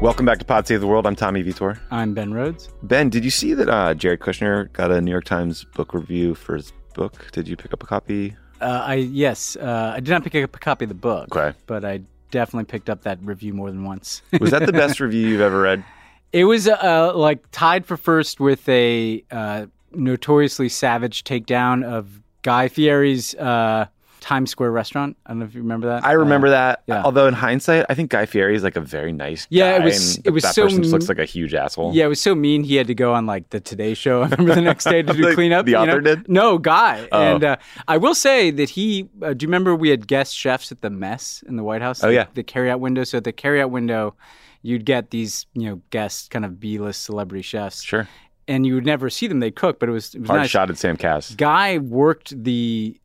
Welcome back to Pod Save the World. I'm Tommy Vitor. I'm Ben Rhodes. Ben, did you see that Jared Kushner got a New York Times book review for his book? Did you pick up a copy? Yes. I did not pick up a copy of the book, okay, but I definitely picked up that review more than once. Was that the best review you've ever read? It was like tied for first with a notoriously savage takedown of Guy Fieri's Times Square restaurant. I don't know if you remember that. I remember that. Yeah. Although in hindsight, I think Guy Fieri is like a very nice guy. It was that person just looks like a huge asshole. Yeah, it was so mean. He had to go on like the Today Show. I remember the next day to do cleanup. The author did? No, Guy. Oh. And I will say that he. Do you remember we had guest chefs at the mess in the White House? Oh yeah, the carryout window. So at the carryout window, you'd get these guests, kind of B-list celebrity chefs. Sure. And you would never see them. They cook, but it was hard nice. Shot at Sam Cass. Guy worked the.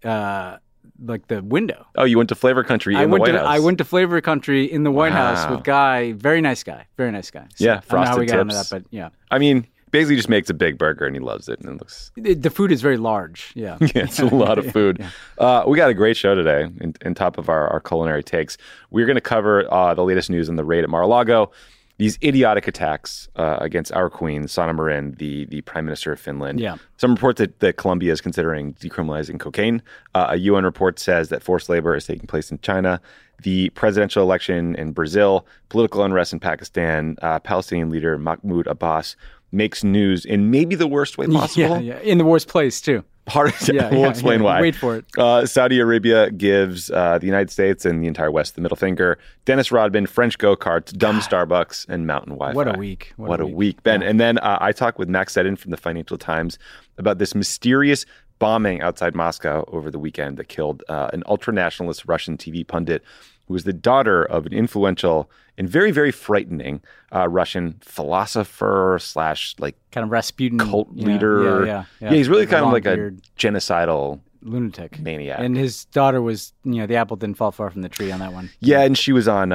Like the window. Oh, you went to Flavor Country in the White House. I went to Flavor Country in the White House with Guy. Very nice guy. So yeah, frosted tips. I don't know how we got into that, but yeah. I mean, basically just makes a big burger and he loves it. And it looks... The food is very large, yeah. Yeah, it's a lot of food. Yeah. We got a great show today on top of our culinary takes. We're going to cover the latest news on the raid at Mar-a-Lago, these idiotic attacks against our queen, Sanna Marin, the prime minister of Finland. Yeah. Some report that Colombia is considering decriminalizing cocaine. A UN report says that forced labor is taking place in China. The presidential election in Brazil, political unrest in Pakistan, Palestinian leader Mahmoud Abbas makes news in maybe the worst way possible. Yeah, in the worst place, too. We'll explain why. Wait for it. Saudi Arabia gives the United States and the entire West the middle finger. Dennis Rodman, French go-karts, dumb Starbucks, and mountain Wi-Fi. What a week. What a week. Ben. Yeah. And then I talked with Max Seddon from the Financial Times about this mysterious bombing outside Moscow over the weekend that killed an ultranationalist Russian TV pundit who was the daughter of an influential and very, very frightening Russian philosopher / like kind of Rasputin cult leader. Yeah, he's really kind of like a genocidal lunatic maniac. And his daughter was, the apple didn't fall far from the tree on that one. Yeah, and she was on,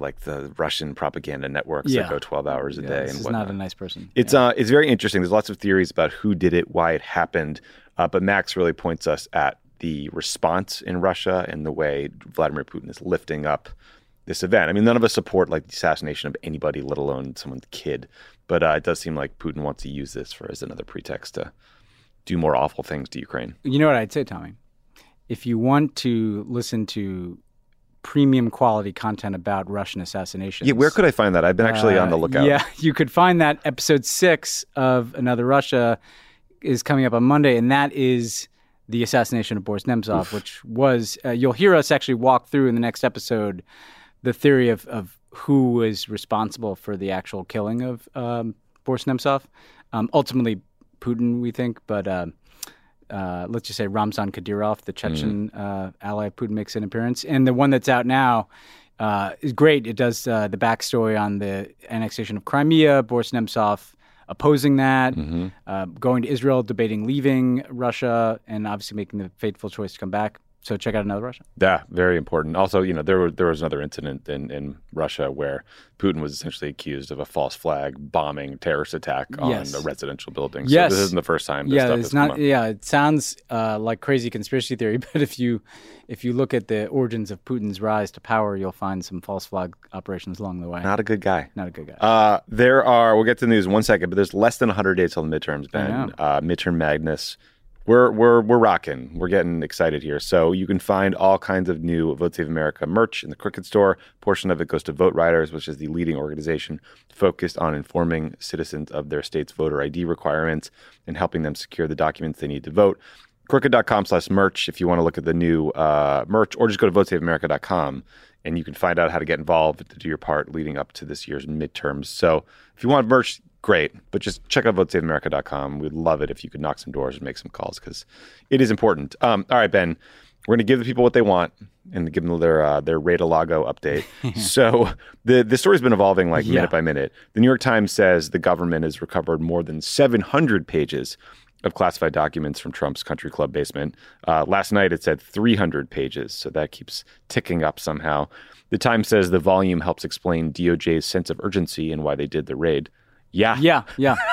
like the Russian propaganda networks that go 12 hours a day. This is not a nice person. It's very interesting. There's lots of theories about who did it, why it happened, but Max really points us at the response in Russia and the way Vladimir Putin is lifting up this event. I mean, none of us support like the assassination of anybody, let alone someone's kid. But it does seem like Putin wants to use this as another pretext to do more awful things to Ukraine. You know what I'd say, Tommy? If you want to listen to premium quality content about Russian assassinations. Yeah, where could I find that? I've been actually on the lookout. Yeah, you could find that. Episode 6 of Another Russia is coming up on Monday, and that is the assassination of Boris Nemtsov, which was, you'll hear us actually walk through in the next episode the theory of who was responsible for the actual killing of Boris Nemtsov. Ultimately, Putin, we think, but let's just say Ramzan Kadyrov, the Chechen ally of Putin, makes an appearance. And the one that's out now is great. It does the backstory on the annexation of Crimea, Boris Nemtsov opposing that, going to Israel, debating leaving Russia, and obviously making the fateful choice to come back. So check out Another Russia. Yeah, very important. Also, there was another incident in Russia where Putin was essentially accused of a false flag bombing terrorist attack on a residential building. So this isn't the first time this stuff has come up. Yeah, it sounds like crazy conspiracy theory, but if you look at the origins of Putin's rise to power, you'll find some false flag operations along the way. Not a good guy. We'll get to the news in one second, but there's less than 100 days till the midterms, Ben. Midterm madness. We're rocking. We're getting excited here. So you can find all kinds of new Vote Save America merch in the Crooked store. A portion of it goes to Vote Riders, which is the leading organization focused on informing citizens of their state's voter ID requirements and helping them secure the documents they need to vote. Crooked.com/merch if you want to look at the new merch, or just go to votesaveamerica.com and you can find out how to get involved to do your part leading up to this year's midterms. So if you want merch, great, but just check out votesaveamerica.com. We'd love it if you could knock some doors and make some calls because it is important. All right, Ben, we're going to give the people what they want and give them their Rate-a-Lago update. So the story's been evolving like minute by minute. The New York Times says the government has recovered more than 700 pages of classified documents from Trump's country club basement. Last night, it said 300 pages, so that keeps ticking up somehow. The Times says the volume helps explain DOJ's sense of urgency and why they did the raid. Yeah.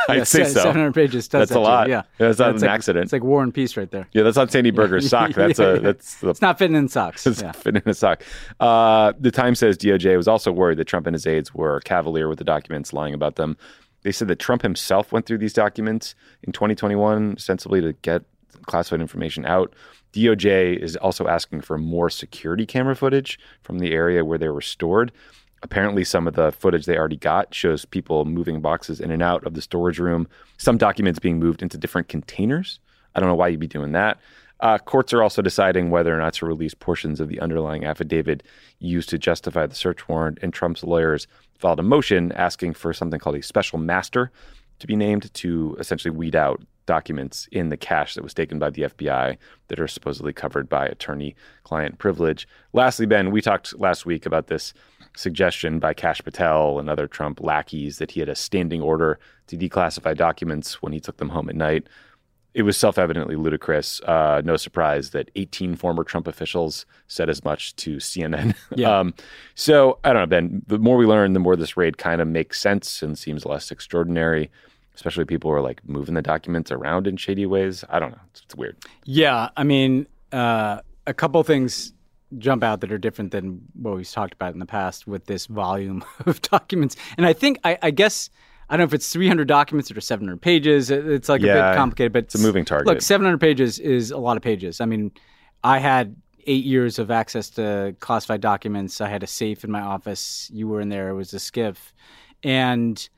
I'd say so. 700 pages. That's a lot. Yeah. That's not an accident. It's like War and Peace right there. Yeah, that's not Sandy Berger's sock. It's not fitting in socks. It's not fitting in a sock. The Times says DOJ was also worried that Trump and his aides were cavalier with the documents, lying about them. They said that Trump himself went through these documents in 2021, ostensibly to get classified information out. DOJ is also asking for more security camera footage from the area where they were stored. Apparently, some of the footage they already got shows people moving boxes in and out of the storage room, some documents being moved into different containers. I don't know why you'd be doing that. Courts are also deciding whether or not to release portions of the underlying affidavit used to justify the search warrant, and Trump's lawyers filed a motion asking for something called a special master to be named to essentially weed out documents in the cache that was taken by the FBI that are supposedly covered by attorney-client privilege. Lastly, Ben, we talked last week about this suggestion by Kash Patel and other Trump lackeys that he had a standing order to declassify documents when he took them home at night. It was self-evidently ludicrous. No surprise that 18 former Trump officials said as much to CNN. So I don't know, Ben, the more we learn, the more this raid kind of makes sense and seems less extraordinary, especially people who are like moving the documents around in shady ways. I don't know. It's weird. Yeah. I mean, a couple things jump out that are different than what we've talked about in the past with this volume of documents. And I think, I guess... I don't know if it's 300 documents or 700 pages. It's like a bit complicated, but it's a moving target. Look, 700 pages is a lot of pages. I mean, I had 8 years of access to classified documents. I had a safe in my office. You were in there. It was a skiff. And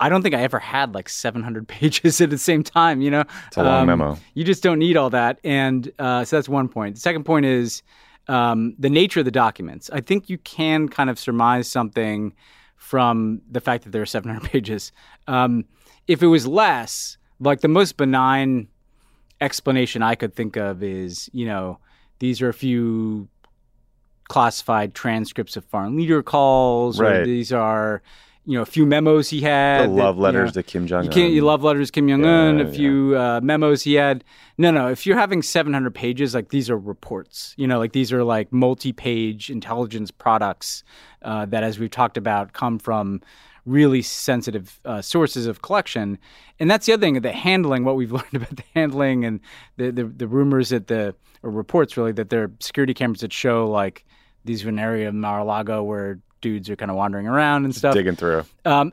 I don't think I ever had like 700 pages at the same time, you know? It's a long memo. You just don't need all that. And so that's one point. The second point is the nature of the documents. I think you can kind of surmise something from the fact that there are 700 pages. If it was less, like the most benign explanation I could think of is, you know, these are a few classified transcripts of foreign leader calls, right, or these are, you know, a few memos he had. Love letters to Kim Jong Un, a few memos he had. No, if you're having 700 pages, like these are reports, you know, like these are like multi-page intelligence products that, as we've talked about, come from really sensitive sources of collection. And that's the other thing, the handling, what we've learned about the handling and the rumors that reports really, that there are security cameras that show like these are an area of Mar-a-Lago where dudes are kind of wandering around and stuff. Digging through.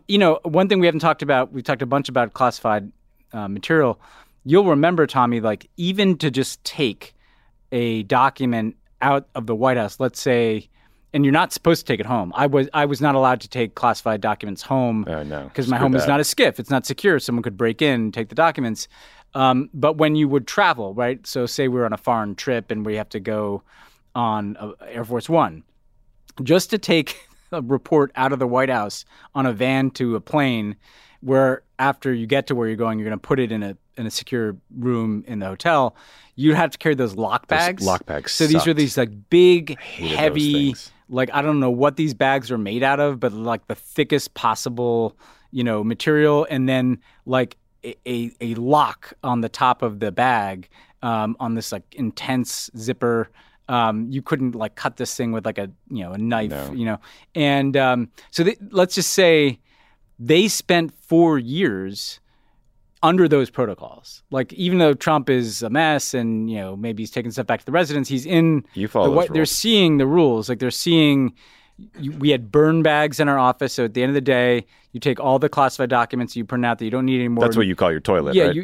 You know, one thing we haven't talked about, we've talked a bunch about classified material. You'll remember, Tommy, like even to just take a document out of the White House, let's say, and you're not supposed to take it home. I was not allowed to take classified documents home because my home is not a skiff. It's not secure. Someone could break in and take the documents. But when you would travel, right? So say we're on a foreign trip and we have to go on Air Force One. Just to take a report out of the White House on a van to a plane where after you get to where you're going, you're going to put it in a secure room in the hotel. You have to carry those lock bags. Those lock bags sucked. These are these like big, heavy, like I don't know what these bags are made out of, but like the thickest possible, you know, material. And then like a lock on the top of the bag on this like intense zipper. You couldn't like cut this thing with like a knife, you know? And so let's just say they spent 4 years under those protocols. Like even though Trump is a mess and, you know, maybe he's taking stuff back to the residence, he's in, they're seeing the rules. Like they're seeing, we had burn bags in our office. So at the end of the day, you take all the classified documents you print out that you don't need anymore. That's what you call your toilet, right?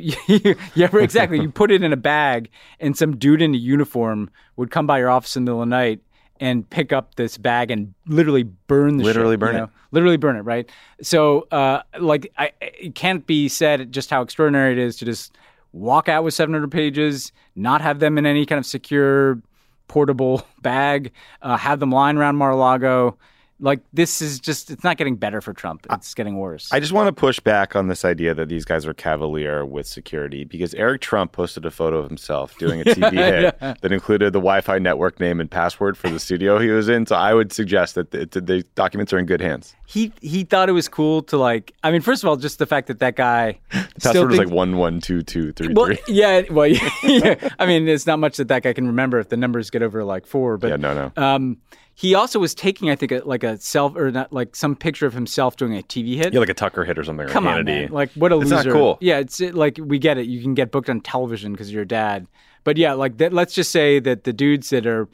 Exactly. You put it in a bag, and some dude in a uniform would come by your office in the middle of the night and pick up this bag and literally burn the shit. Literally burn it, right? So, it can't be said just how extraordinary it is to just walk out with 700 pages, not have them in any kind of secure, portable bag, have them lying around Mar-a-Lago. Like, this is just, it's not getting better for Trump. It's getting worse. I just want to push back on this idea that these guys are cavalier with security, because Eric Trump posted a photo of himself doing a TV hit that included the Wi-Fi network name and password for the studio he was in. So I would suggest that the documents are in good hands. He thought it was cool to, like, I mean, first of all, just the fact that that guy. The password was like 112233. Well, yeah. Well, yeah. I mean, it's not much that guy can remember if the numbers get over like four. But, yeah, no. He also was taking, I think, some picture of himself doing a TV hit. Yeah, like a Tucker hit or something. Come on, man. Like, what a loser. It's not cool. Yeah, it's like, we get it. You can get booked on television because you're a dad. But yeah, like, let's just say that the dudes that are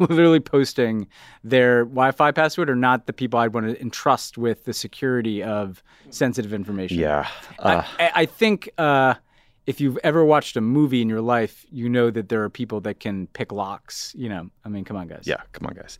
literally posting their Wi-Fi password are not the people I'd want to entrust with the security of sensitive information. Yeah. I think if you've ever watched a movie in your life, you know that there are people that can pick locks. You know, I mean, come on, guys. Yeah, come on, guys.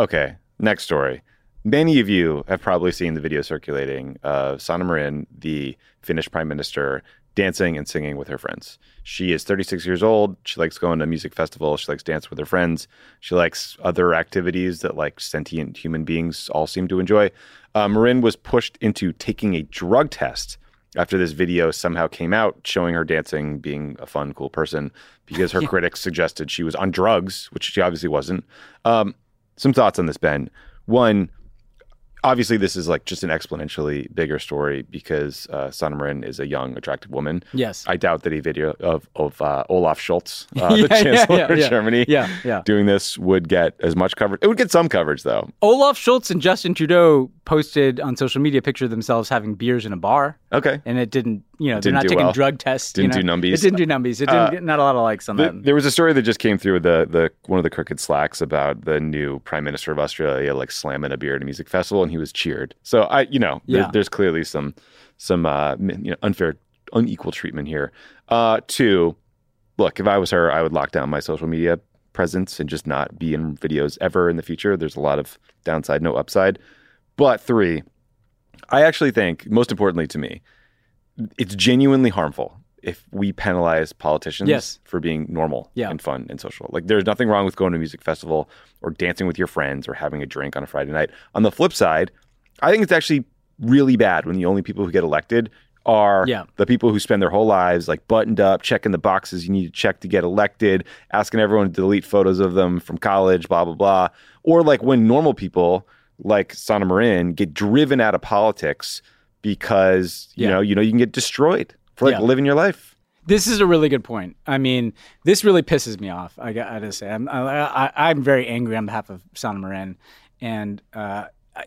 Okay, next story. Many of you have probably seen the video circulating of Sanna Marin, the Finnish prime minister, dancing and singing with her friends. She is 36 years old. She likes going to music festivals. She likes dance with her friends. She likes other activities that, like, sentient human beings all seem to enjoy. Marin was pushed into taking a drug test after this video somehow came out showing her dancing, being a fun, cool person, because her critics suggested she was on drugs, which she obviously wasn't. Some thoughts on this, Ben. One, obviously this is like just an exponentially bigger story because Sanna Marin is a young, attractive woman. Yes. I doubt that a video of Olaf Scholz, the chancellor of Germany, doing this would get as much coverage. It would get some coverage, though. Olaf Scholz and Justin Trudeau posted on social media a picture of themselves having beers in a bar. Okay. And it didn't, you know, they're not taking drug tests. Didn't do numbies. It didn't do numbies. It didn't get not a lot of likes on that. There was a story that just came through the one of the Crooked slacks about the new prime minister of Australia, like, slamming a beer at a music festival, and he was cheered. So there's clearly some unfair, unequal treatment here. Two, look, if I was her, I would lock down my social media presence and just not be in videos ever in the future. There's a lot of downside, no upside. But three, I actually think, most importantly to me, it's genuinely harmful if we penalize politicians for being normal and fun and social. Like, there's nothing wrong with going to a music festival or dancing with your friends or having a drink on a Friday night. On the flip side, I think it's actually really bad when the only people who get elected are the people who spend their whole lives, like, buttoned up, checking the boxes you need to check to get elected, asking everyone to delete photos of them from college, blah, blah, blah. Or, like, when normal people like Sanna Marin get driven out of politics because, you know, you can get destroyed for, like, living your life. This is a really good point. I mean, this really pisses me off. I gotta say, I'm very angry on behalf of Sanna Marin. And,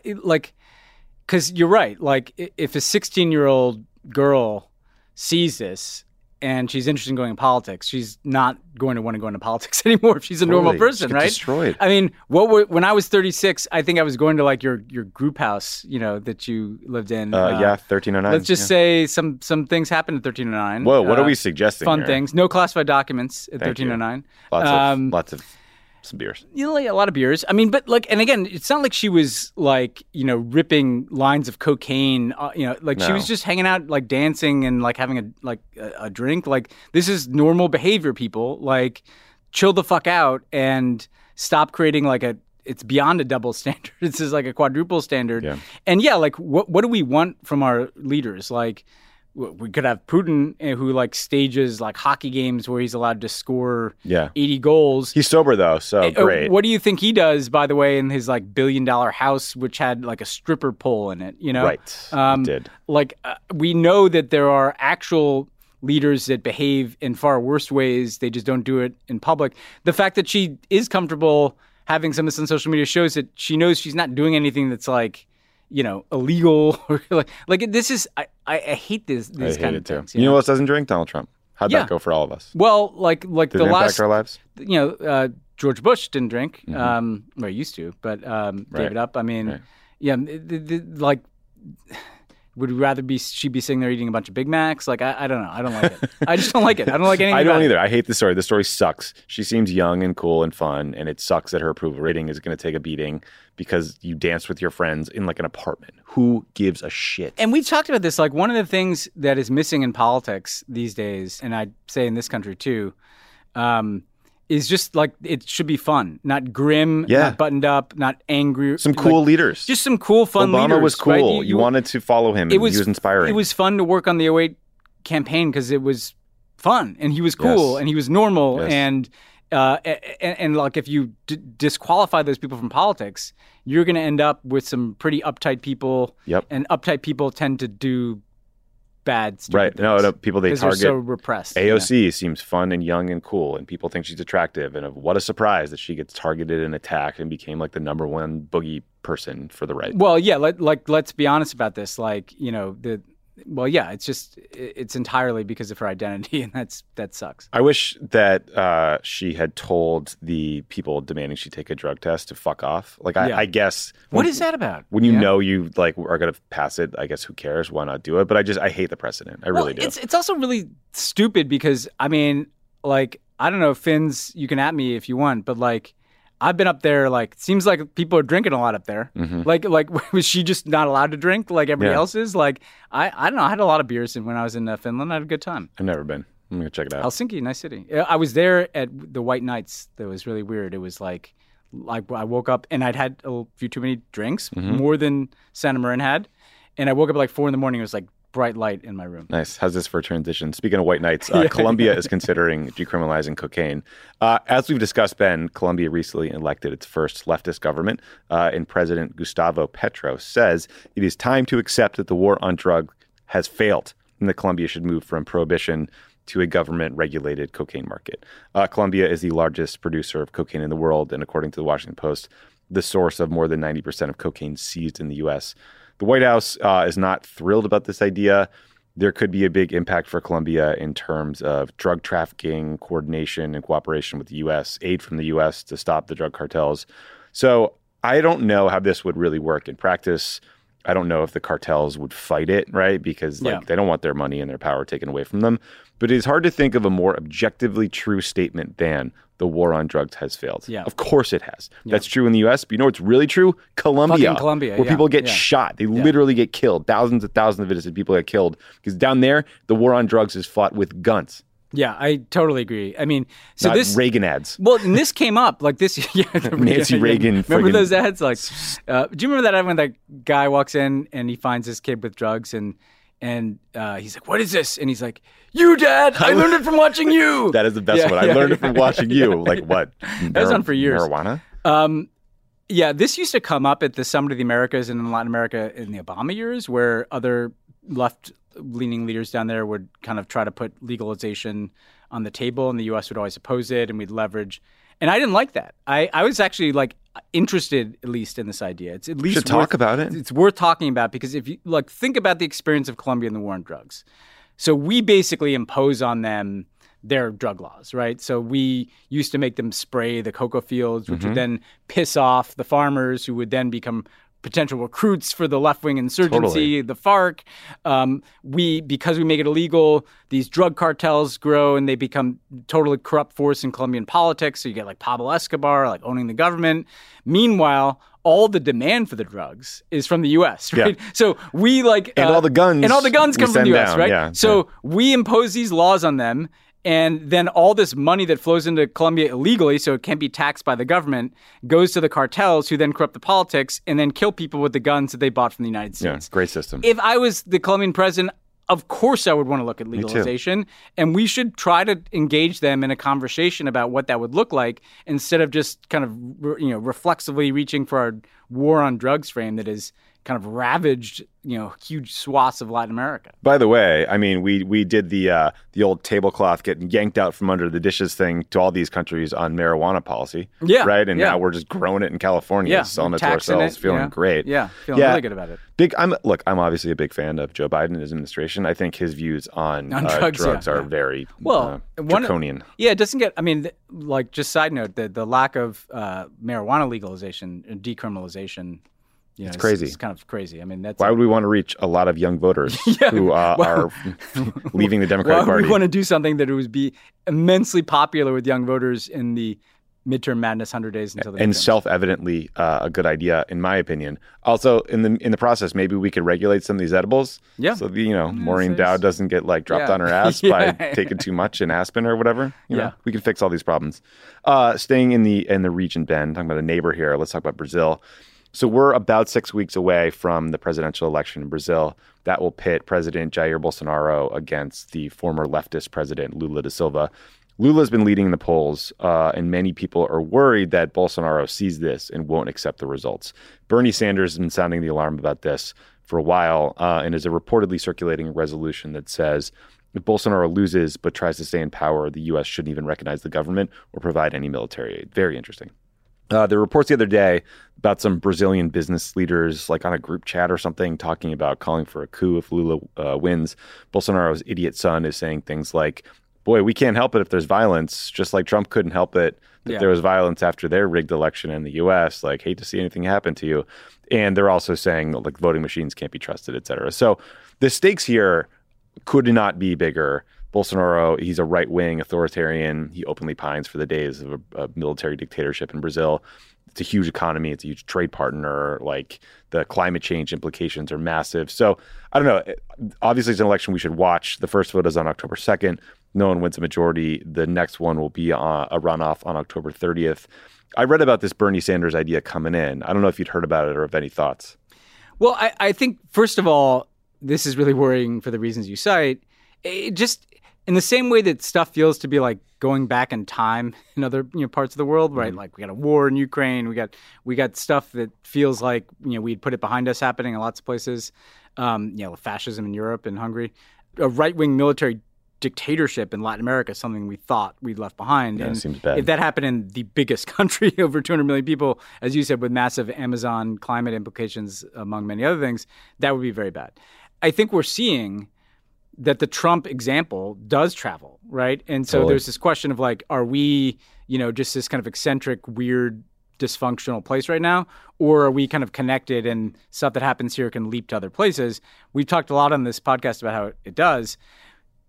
because you're right. Like, if a 16-year-old girl sees this and she's interested in going in politics, she's not going to want to go into politics anymore if she's a normal person, right? Destroyed. I mean, when I was 36, I think I was going to, like, your group house, you know, that you lived in. 1309. Let's just say some things happened at 1309. Whoa, what are we suggesting? Fun here? Things. No classified documents at 1309. Lots of some beers. You know, like, a lot of beers. I mean, but, like, and again, it's not like she was, like, you know, ripping lines of cocaine. She was just hanging out, like, dancing and, like, having a drink. Like, this is normal behavior, people. Like, chill the fuck out and stop creating it's beyond a double standard. This is like a quadruple standard. Yeah. And what do we want from our leaders? Like, we could have Putin, who, like, stages, like, hockey games where he's allowed to score 80 goals. He's sober, though, so great. What do you think he does, by the way, in his, like, billion-dollar house, which had, like, a stripper pole in it, you know? Right, it did. Like, we know that there are actual leaders that behave in far worse ways. They just don't do it in public. The fact that she is comfortable having some of this on social media shows that she knows she's not doing anything that's, like, you know, illegal. Like, this is, I hate these kind of things. You know who else doesn't drink? Donald Trump. How'd that go for all of us? Well, like the last... Did it impact our lives? You know, George Bush didn't drink. Mm-hmm. Well, he used to, but gave it up. I mean, like... Would you rather she be sitting there eating a bunch of Big Macs? Like, I don't know. I don't like it. I just don't like it. I don't like anything. I don't either. I hate the story. The story sucks. She seems young and cool and fun, and it sucks that her approval rating is going to take a beating because you danced with your friends in like an apartment. Who gives a shit? And we talked about this. Like, one of the things that is missing in politics these days, and I'd say in this country too, is just like it should be fun, not grim, not buttoned up, not angry. Some cool leaders. Just some cool, fun leaders. Obama was cool. Right? You wanted to follow him. He was inspiring. It was fun to work on the 2008 campaign because it was fun and he was cool and he was normal. Yes. And like if you disqualify those people from politics, you're going to end up with some pretty uptight people. Yep. And uptight people tend to do bad stuff. Right. No, people they target. So repressed. AOC seems fun and young and cool, and people think she's attractive. And what a surprise that she gets targeted and attacked and became like the number one boogie person for the right. Well, yeah. Let's be honest about this. Like, you know, it's entirely because of her identity, and that sucks. I wish that she had told the people demanding she take a drug test to fuck off. Like, I guess what is that about? When you know you like are gonna pass it, I guess who cares? Why not do it? But I hate the precedent. I really do. It's also really stupid because I mean, like, I don't know, Finns, you can at me if you want, but like, I've been up there, like, seems like people are drinking a lot up there. Mm-hmm. Like was she just not allowed to drink like everybody else is? Like, I don't know. I had a lot of beers when I was in Finland. I had a good time. I've never been. I'm going to check it out. Helsinki, nice city. I was there at the White Nights. That was really weird. It was like I woke up and I'd had a few too many drinks, more than Sanna Marin had. And I woke up at like 4 in the morning. It was like bright light in my room. Nice. How's this for a transition? Speaking of White Nights, Colombia is considering decriminalizing cocaine. As we've discussed, Ben, Colombia recently elected its first leftist government, and President Gustavo Petro says it is time to accept that the war on drugs has failed and that Colombia should move from prohibition to a government-regulated cocaine market. Colombia is the largest producer of cocaine in the world, and according to the Washington Post, the source of more than 90% of cocaine seized in the U.S. The White House is not thrilled about this idea. There could be a big impact for Colombia in terms of drug trafficking, coordination and cooperation with the U.S., aid from the U.S. to stop the drug cartels. So I don't know how this would really work in practice. I don't know if the cartels would fight it, right? Because they don't want their money and their power taken away from them. But it's hard to think of a more objectively true statement than the war on drugs has failed. Yeah. Of course it has. Yeah. That's true in the U.S., but you know what's really true? Colombia. Fucking Colombia, where people get shot. They literally get killed. Thousands and thousands of innocent people get killed. Because down there, the war on drugs is fought with guns. Yeah, I totally agree. I mean, so this Reagan ads. Well, and this came up like this. Yeah, Nancy Reagan. Remember those ads? Like, do you remember that ad when that guy walks in and he finds this kid with drugs and he's like, "What is this?" And he's like, "You, Dad. I learned it from watching you." That is the best one. I learned it from watching you. Like what? That was on for years. Marijuana. Yeah, this used to come up at the Summit of the Americas and in Latin America in the Obama years, where other left-leaning leaders down there would kind of try to put legalization on the table, and the U.S. would always oppose it, and we'd leverage. And I didn't like that. I was actually like interested, at least, in this idea. It's at least should talk about it. It's worth talking about because if you like, think about the experience of Colombia and the war on drugs. So we basically impose on them their drug laws, right? So we used to make them spray the cocoa fields, which would then piss off the farmers, who would then become potential recruits for the left-wing insurgency, the FARC. Because we make it illegal, these drug cartels grow and they become totally corrupt force in Colombian politics. So you get like Pablo Escobar, like owning the government. Meanwhile, all the demand for the drugs is from the U.S., right? Yeah. So we like... And all the guns come from the U.S., right? Yeah, so we impose these laws on them. And then all this money that flows into Colombia illegally, so it can't be taxed by the government, goes to the cartels who then corrupt the politics and then kill people with the guns that they bought from the United States. Yeah, great system. If I was the Colombian president, of course I would want to look at legalization. And we should try to engage them in a conversation about what that would look like instead of just kind of, you know, reflexively reaching for our war on drugs frame that is kind of ravaged, you know, huge swaths of Latin America. By the way, I mean, we did the old tablecloth getting yanked out from under the dishes thing to all these countries on marijuana policy. Yeah. Right? And now we're just growing it in California, selling it to ourselves, feeling great. Yeah, feeling really good about it. I'm obviously a big fan of Joe Biden and his administration. I think his views on drugs are very draconian. It doesn't get, I mean, like, just side note, the lack of marijuana legalization and decriminalization You know, it's crazy. It's kind of crazy. I mean, that's why would we want to reach a lot of young voters who are leaving the Democratic Party? We want to do something that would be immensely popular with young voters in the midterm madness, 100 days until the midterms. And self-evidently a good idea, in my opinion. Also, in the process, maybe we could regulate some of these edibles. Yeah. So the, you know, Maureen Dow doesn't get like dropped on her ass by taking too much in Aspen or whatever. You know, we could fix all these problems. Staying in the region, Ben, talking about a neighbor here. Let's talk about Brazil. So we're about 6 weeks away from the presidential election in Brazil. That will pit President Jair Bolsonaro against the former leftist president, Lula da Silva. Lula's been leading the polls, and many people are worried that Bolsonaro sees this and won't accept the results. Bernie Sanders has been sounding the alarm about this for a while, and is reportedly circulating a resolution that says if Bolsonaro loses but tries to stay in power, the U.S. shouldn't even recognize the government or provide any military aid. Very interesting. There were reports the other day about some Brazilian business leaders, like on a group chat or something, talking about calling for a coup if Lula wins. Bolsonaro's idiot son is saying things like, boy, we can't help it if there's violence, just like Trump couldn't help it if there was violence after their rigged election in the U.S. Like, hate to see anything happen to you. And they're also saying, like, voting machines can't be trusted, et cetera. So the stakes here could not be bigger. Bolsonaro, he's a right-wing authoritarian. He openly pines for the days of a military dictatorship in Brazil. It's a huge economy. It's a huge trade partner. Like, the climate change implications are massive. So I don't know. Obviously, it's an election we should watch. The first vote is on October 2nd. No one wins a majority. The next one will be a runoff on October 30th. I read about this Bernie Sanders idea coming in. I don't know if you'd heard about it or have any thoughts. Well, I think, first of all, this is really worrying for the reasons you cite. It just... in the same way that stuff feels to be like going back in time in other parts of the world, right? Mm-hmm. Like we got a war in Ukraine, we got stuff that feels like we'd put it behind us happening in lots of places, fascism in Europe and Hungary, a right-wing military dictatorship in Latin America, something we thought we'd left behind. Yeah, and it seems bad. If that happened in the biggest country, over 200 million people, as you said, with massive Amazon climate implications among many other things, that would be very bad. I think we're seeing that the Trump example does travel, right? And so totally. There's this question of like, are we, just this kind of eccentric, weird, dysfunctional place right now? Or are we kind of connected and stuff that happens here can leap to other places? We've talked a lot on this podcast about how it does.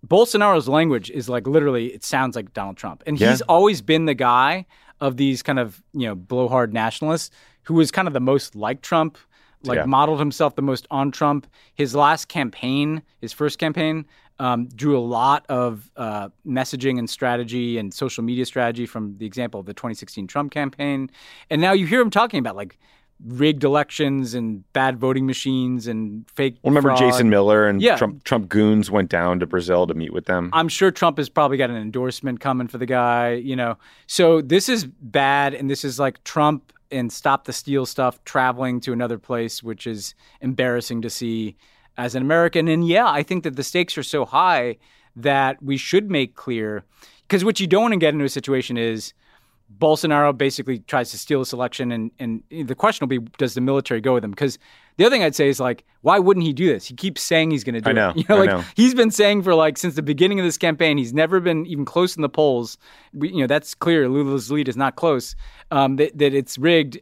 Bolsonaro's language is like literally, it sounds like Donald Trump. And he's always been the guy of these kind of, blowhard nationalists who was kind of the most like Trump, modeled himself the most on Trump. His last campaign, his first campaign, drew a lot of messaging and strategy and social media strategy from the example of the 2016 Trump campaign. And now you hear him talking about like rigged elections and bad voting machines and fake fraud. Jason Miller and Trump goons went down to Brazil to meet with them. I'm sure Trump has probably got an endorsement coming for the guy, So this is bad, and this is like Trump and Stop the Steal stuff traveling to another place, which is embarrassing to see as an American. And I think that the stakes are so high that we should make clear, because what you don't want to get into a situation is Bolsonaro basically tries to steal this election. And the question will be, does the military go with him? Because the other thing I'd say is like, why wouldn't he do this? He keeps saying he's going to do it. I know. He's been saying for since the beginning of this campaign, he's never been even close in the polls. That's clear. Lula's lead is not close. That it's rigged.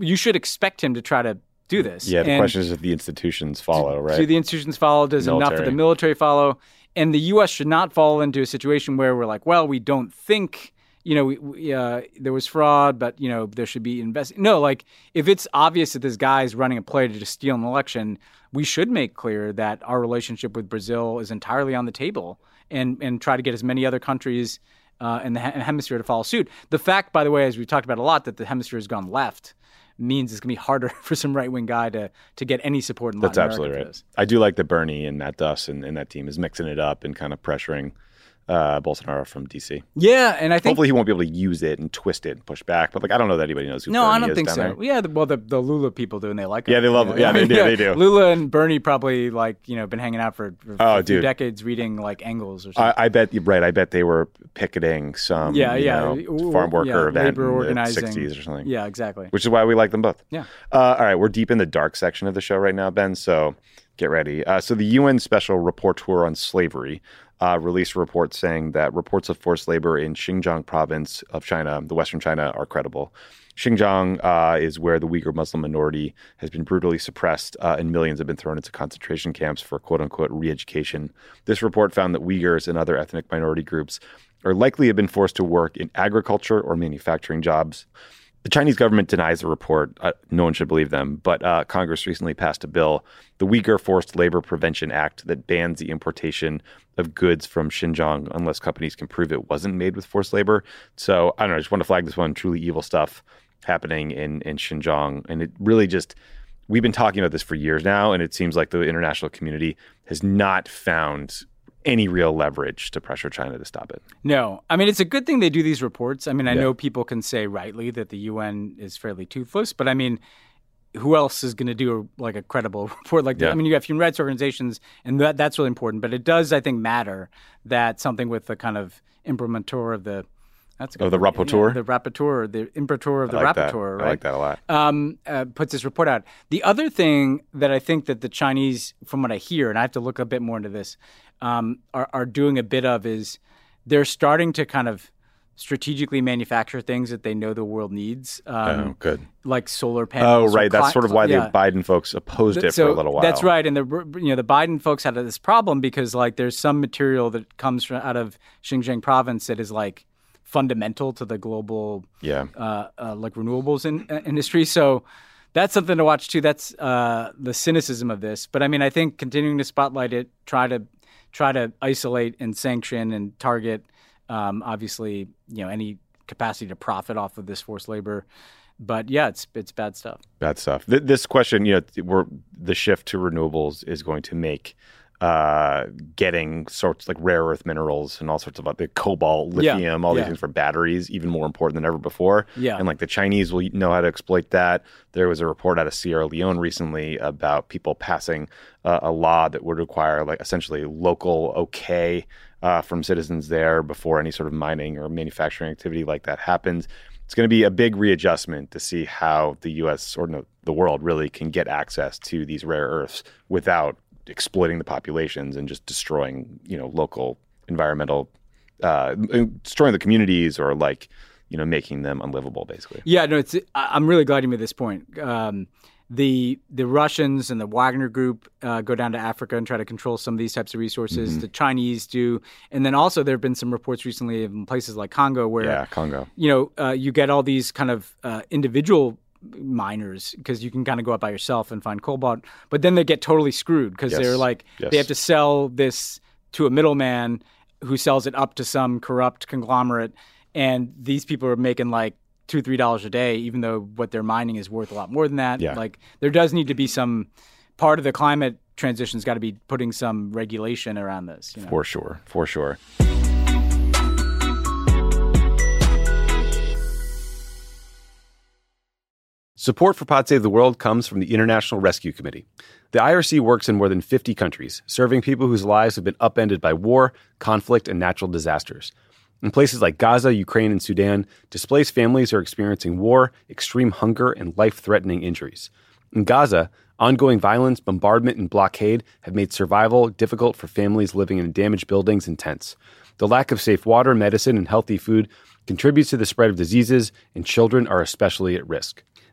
You should expect him to try to do this. Yeah, the question is if the institutions follow, right? Do the institutions follow? Does enough of the military follow? And the U.S. should not fall into a situation where we're like, well, we don't think... we there was fraud, but, there should be investing. No, if it's obvious that this guy is running a play to just steal an election, we should make clear that our relationship with Brazil is entirely on the table and try to get as many other countries in the hemisphere to follow suit. The fact, by the way, as we've talked about a lot, that the hemisphere has gone left means it's going to be harder for some right-wing guy to get any support in Latin America. That's absolutely right. I do like that Bernie and Matt Duss and that team is mixing it up and kind of pressuring Bolsonaro from D.C. Yeah, and I think... hopefully he won't be able to use it and twist it and push back. But, I don't know that anybody knows who Bernie is. No, I don't think so. There. Yeah, the Lula people do, and they like him. Yeah, they love him. Yeah, they do. Lula and Bernie probably, been hanging out for decades reading, Engels or something. I bet they were picketing some, farm worker event in organizing. The 60s or something. Yeah, exactly. Which is why we like them both. Yeah. All right, we're deep in the dark section of the show right now, Ben, so... Get ready. So the UN Special Rapporteur on Slavery released a report saying that reports of forced labor in Xinjiang province of China, the Western China, are credible. Xinjiang is where the Uyghur Muslim minority has been brutally suppressed and millions have been thrown into concentration camps for quote-unquote re-education. This report found that Uyghurs and other ethnic minority groups are likely have been forced to work in agriculture or manufacturing jobs. The Chinese government denies the report. No one should believe them. But Congress recently passed a bill, the Uyghur Forced Labor Prevention Act, that bans the importation of goods from Xinjiang unless companies can prove it wasn't made with forced labor. So I don't know. I just want to flag this one. Truly evil stuff happening in Xinjiang. And it really just, we've been talking about this for years now. And it seems like the international community has not found any real leverage to pressure China to stop it. No. I mean, it's a good thing they do these reports. I mean, I know people can say rightly that the UN is fairly toothless, but I mean, who else is going to do a credible report like that? Yeah. I mean, you have human rights organizations, and that's really important. But it does, I think, matter that something with the kind of imprimatur of the... rapporteur? Yeah, the rapporteur, the imperator of the rapporteur, right? I like that a lot. Puts this report out. The other thing that I think that the Chinese, from what I hear, and I have to look a bit more into this, are doing a bit of is they're starting to kind of strategically manufacture things that they know the world needs. Good. Like solar panels. Oh, right. That's sort of why the Biden folks opposed it for a little while. That's right. And the Biden folks had this problem because there's some material that comes out of Xinjiang province that is fundamental to the global renewables industry. So that's something to watch too. That's the cynicism of this. But I mean, I think continuing to spotlight it, try to isolate and sanction and target, obviously, any capacity to profit off of this forced labor. But yeah, it's bad stuff. Bad stuff. This question, the shift to renewables is going to make getting sorts like rare earth minerals and all sorts of other cobalt, lithium, all these things for batteries, even more important than ever before. Yeah. And the Chinese will know how to exploit that. There was a report out of Sierra Leone recently about people passing a law that would require essentially local okay from citizens there before any sort of mining or manufacturing activity like that happens. It's going to be a big readjustment to see how the U.S. or the world really can get access to these rare earths without exploiting the populations and just destroying, local environmental, destroying the communities or making them unlivable, basically. Yeah, no, I'm really glad you made this point. The Russians and the Wagner Group go down to Africa and try to control some of these types of resources. Mm-hmm. The Chinese do. And then also there have been some reports recently in places like Congo where, you get all these kind of individual miners because you can kind of go out by yourself and find cobalt, but then they get totally screwed because they're they have to sell this to a middleman who sells it up to some corrupt conglomerate, and these people are making $2-3 a day, even though what they're mining is worth a lot more than that. Yeah. There does need to be some part of the climate transition's got to be putting some regulation around this. For sure. Support for Pod Save the World comes from the International Rescue Committee. The IRC works in more than 50 countries, serving people whose lives have been upended by war, conflict, and natural disasters. In places like Gaza, Ukraine, and Sudan, displaced families are experiencing war, extreme hunger, and life-threatening injuries. In Gaza, ongoing violence, bombardment, and blockade have made survival difficult for families living in damaged buildings and tents. The lack of safe water, medicine, and healthy food contributes to the spread of diseases, and children are especially at risk.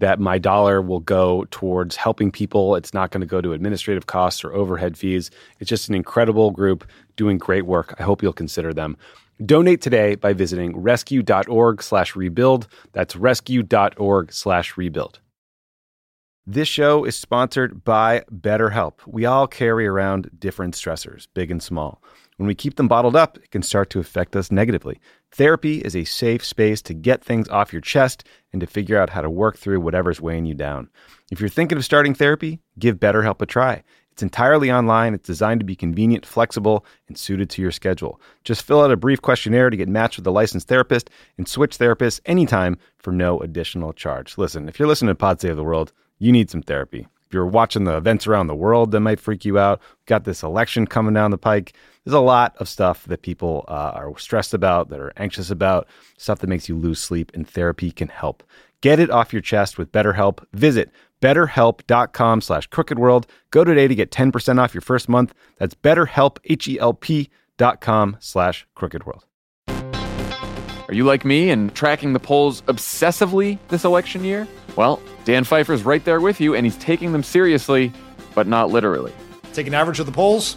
that my dollar will go towards helping people. It's not going to go to administrative costs or overhead fees. It's just an incredible group doing great work. I hope you'll consider them. Donate today by visiting rescue.org/rebuild. That's rescue.org/rebuild. This show is sponsored by BetterHelp. We all carry around different stressors, big and small. When we keep them bottled up, it can start to affect us negatively. Therapy is a safe space to get things off your chest and to figure out how to work through whatever's weighing you down. If you're thinking of starting therapy, give BetterHelp a try. It's entirely online. It's designed to be convenient, flexible, and suited to your schedule. Just fill out a brief questionnaire to get matched with a licensed therapist and switch therapists anytime for no additional charge. Listen, if you're listening to Pod Save the World, you need some therapy. If you're watching the events around the world that might freak you out, we've got this election coming down the pike. There's a lot of stuff that people are stressed about, that are anxious about, stuff that makes you lose sleep, and therapy can help. Get it off your chest with BetterHelp. Visit BetterHelp.com/CrookedWorld. Go today to get 10% off your first month. That's BetterHelp, HELP.com/CrookedWorld. Are you like me and tracking the polls obsessively this election year? Well, Dan Pfeiffer's right there with you, and he's taking them seriously, but not literally. Take an average of the polls.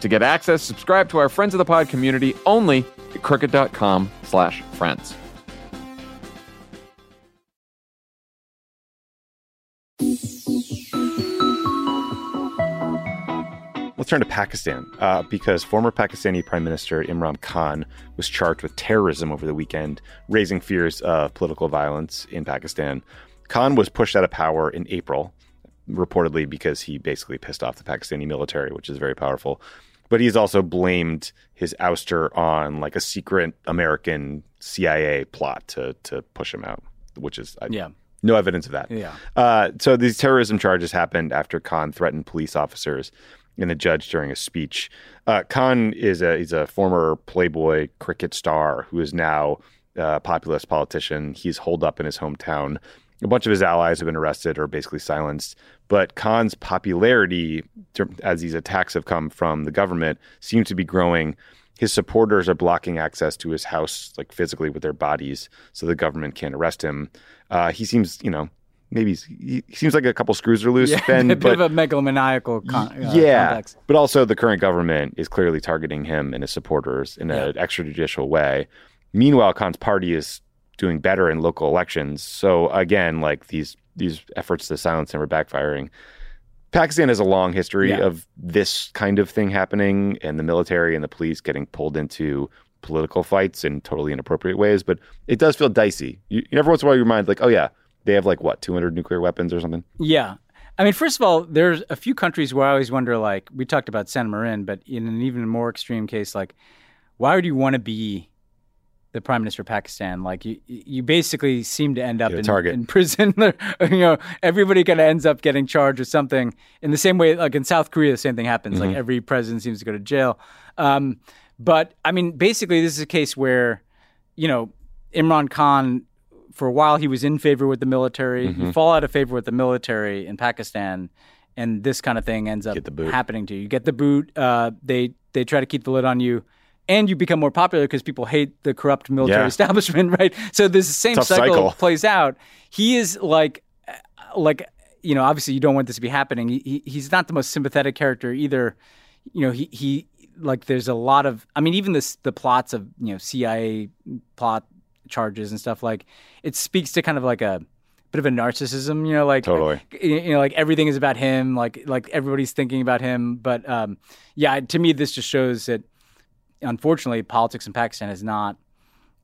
To get access, subscribe to our Friends of the Pod community only at crooked.com/friends. Let's turn to Pakistan, because former Pakistani Prime Minister Imran Khan was charged with terrorism over the weekend, raising fears of political violence in Pakistan. Khan was pushed out of power in April, reportedly because he basically pissed off the Pakistani military, which is very powerful. But he's also blamed his ouster on like a secret American CIA plot to push him out, which is... No evidence of that. Yeah. So these terrorism charges happened after Khan threatened police officers and a judge during a speech. Khan is a former Playboy cricket star who is now a populist politician. He's holed up in his hometown. A bunch of his allies have been arrested or basically silenced. But Khan's popularity, as these attacks have come from the government, seems to be growing. His supporters are blocking access to his house, like physically with their bodies, so the government can't arrest him. He seems, maybe he seems like a couple screws are loose. Yeah, Ben, a bit of a megalomaniacal complex. But also the current government is clearly targeting him and his supporters in an extrajudicial way. Meanwhile, Khan's party is doing better in local elections. So again, like these efforts to silence him are backfiring. Pakistan has a long history of this kind of thing happening, and the military and the police getting pulled into political fights in totally inappropriate ways. But it does feel dicey. You every once in a while you remind, like, oh yeah, they have 200 nuclear weapons or something? Yeah. I mean, first of all, there's a few countries where I always wonder, we talked about Sanna Marin, but in an even more extreme case, why would you want to be the Prime Minister of Pakistan? You basically seem to end up in prison. Everybody kind of ends up getting charged with something. In the same way, in South Korea, the same thing happens. Mm-hmm. Every president seems to go to jail. But, I mean, basically this is a case where, Imran Khan... For a while, he was in favor with the military. Mm-hmm. You fall out of favor with the military in Pakistan, and this kind of thing ends up happening to you. You get the boot. They try to keep the lid on you, and you become more popular because people hate the corrupt military establishment, right? So this same cycle plays out. He is obviously you don't want this to be happening. He's not the most sympathetic character either. There's a lot of, even the plots of, CIA plot charges and stuff, it speaks to kind of a bit of a narcissism, totally. Everything is about him, everybody's thinking about him. But to me, this just shows that unfortunately politics in Pakistan has not,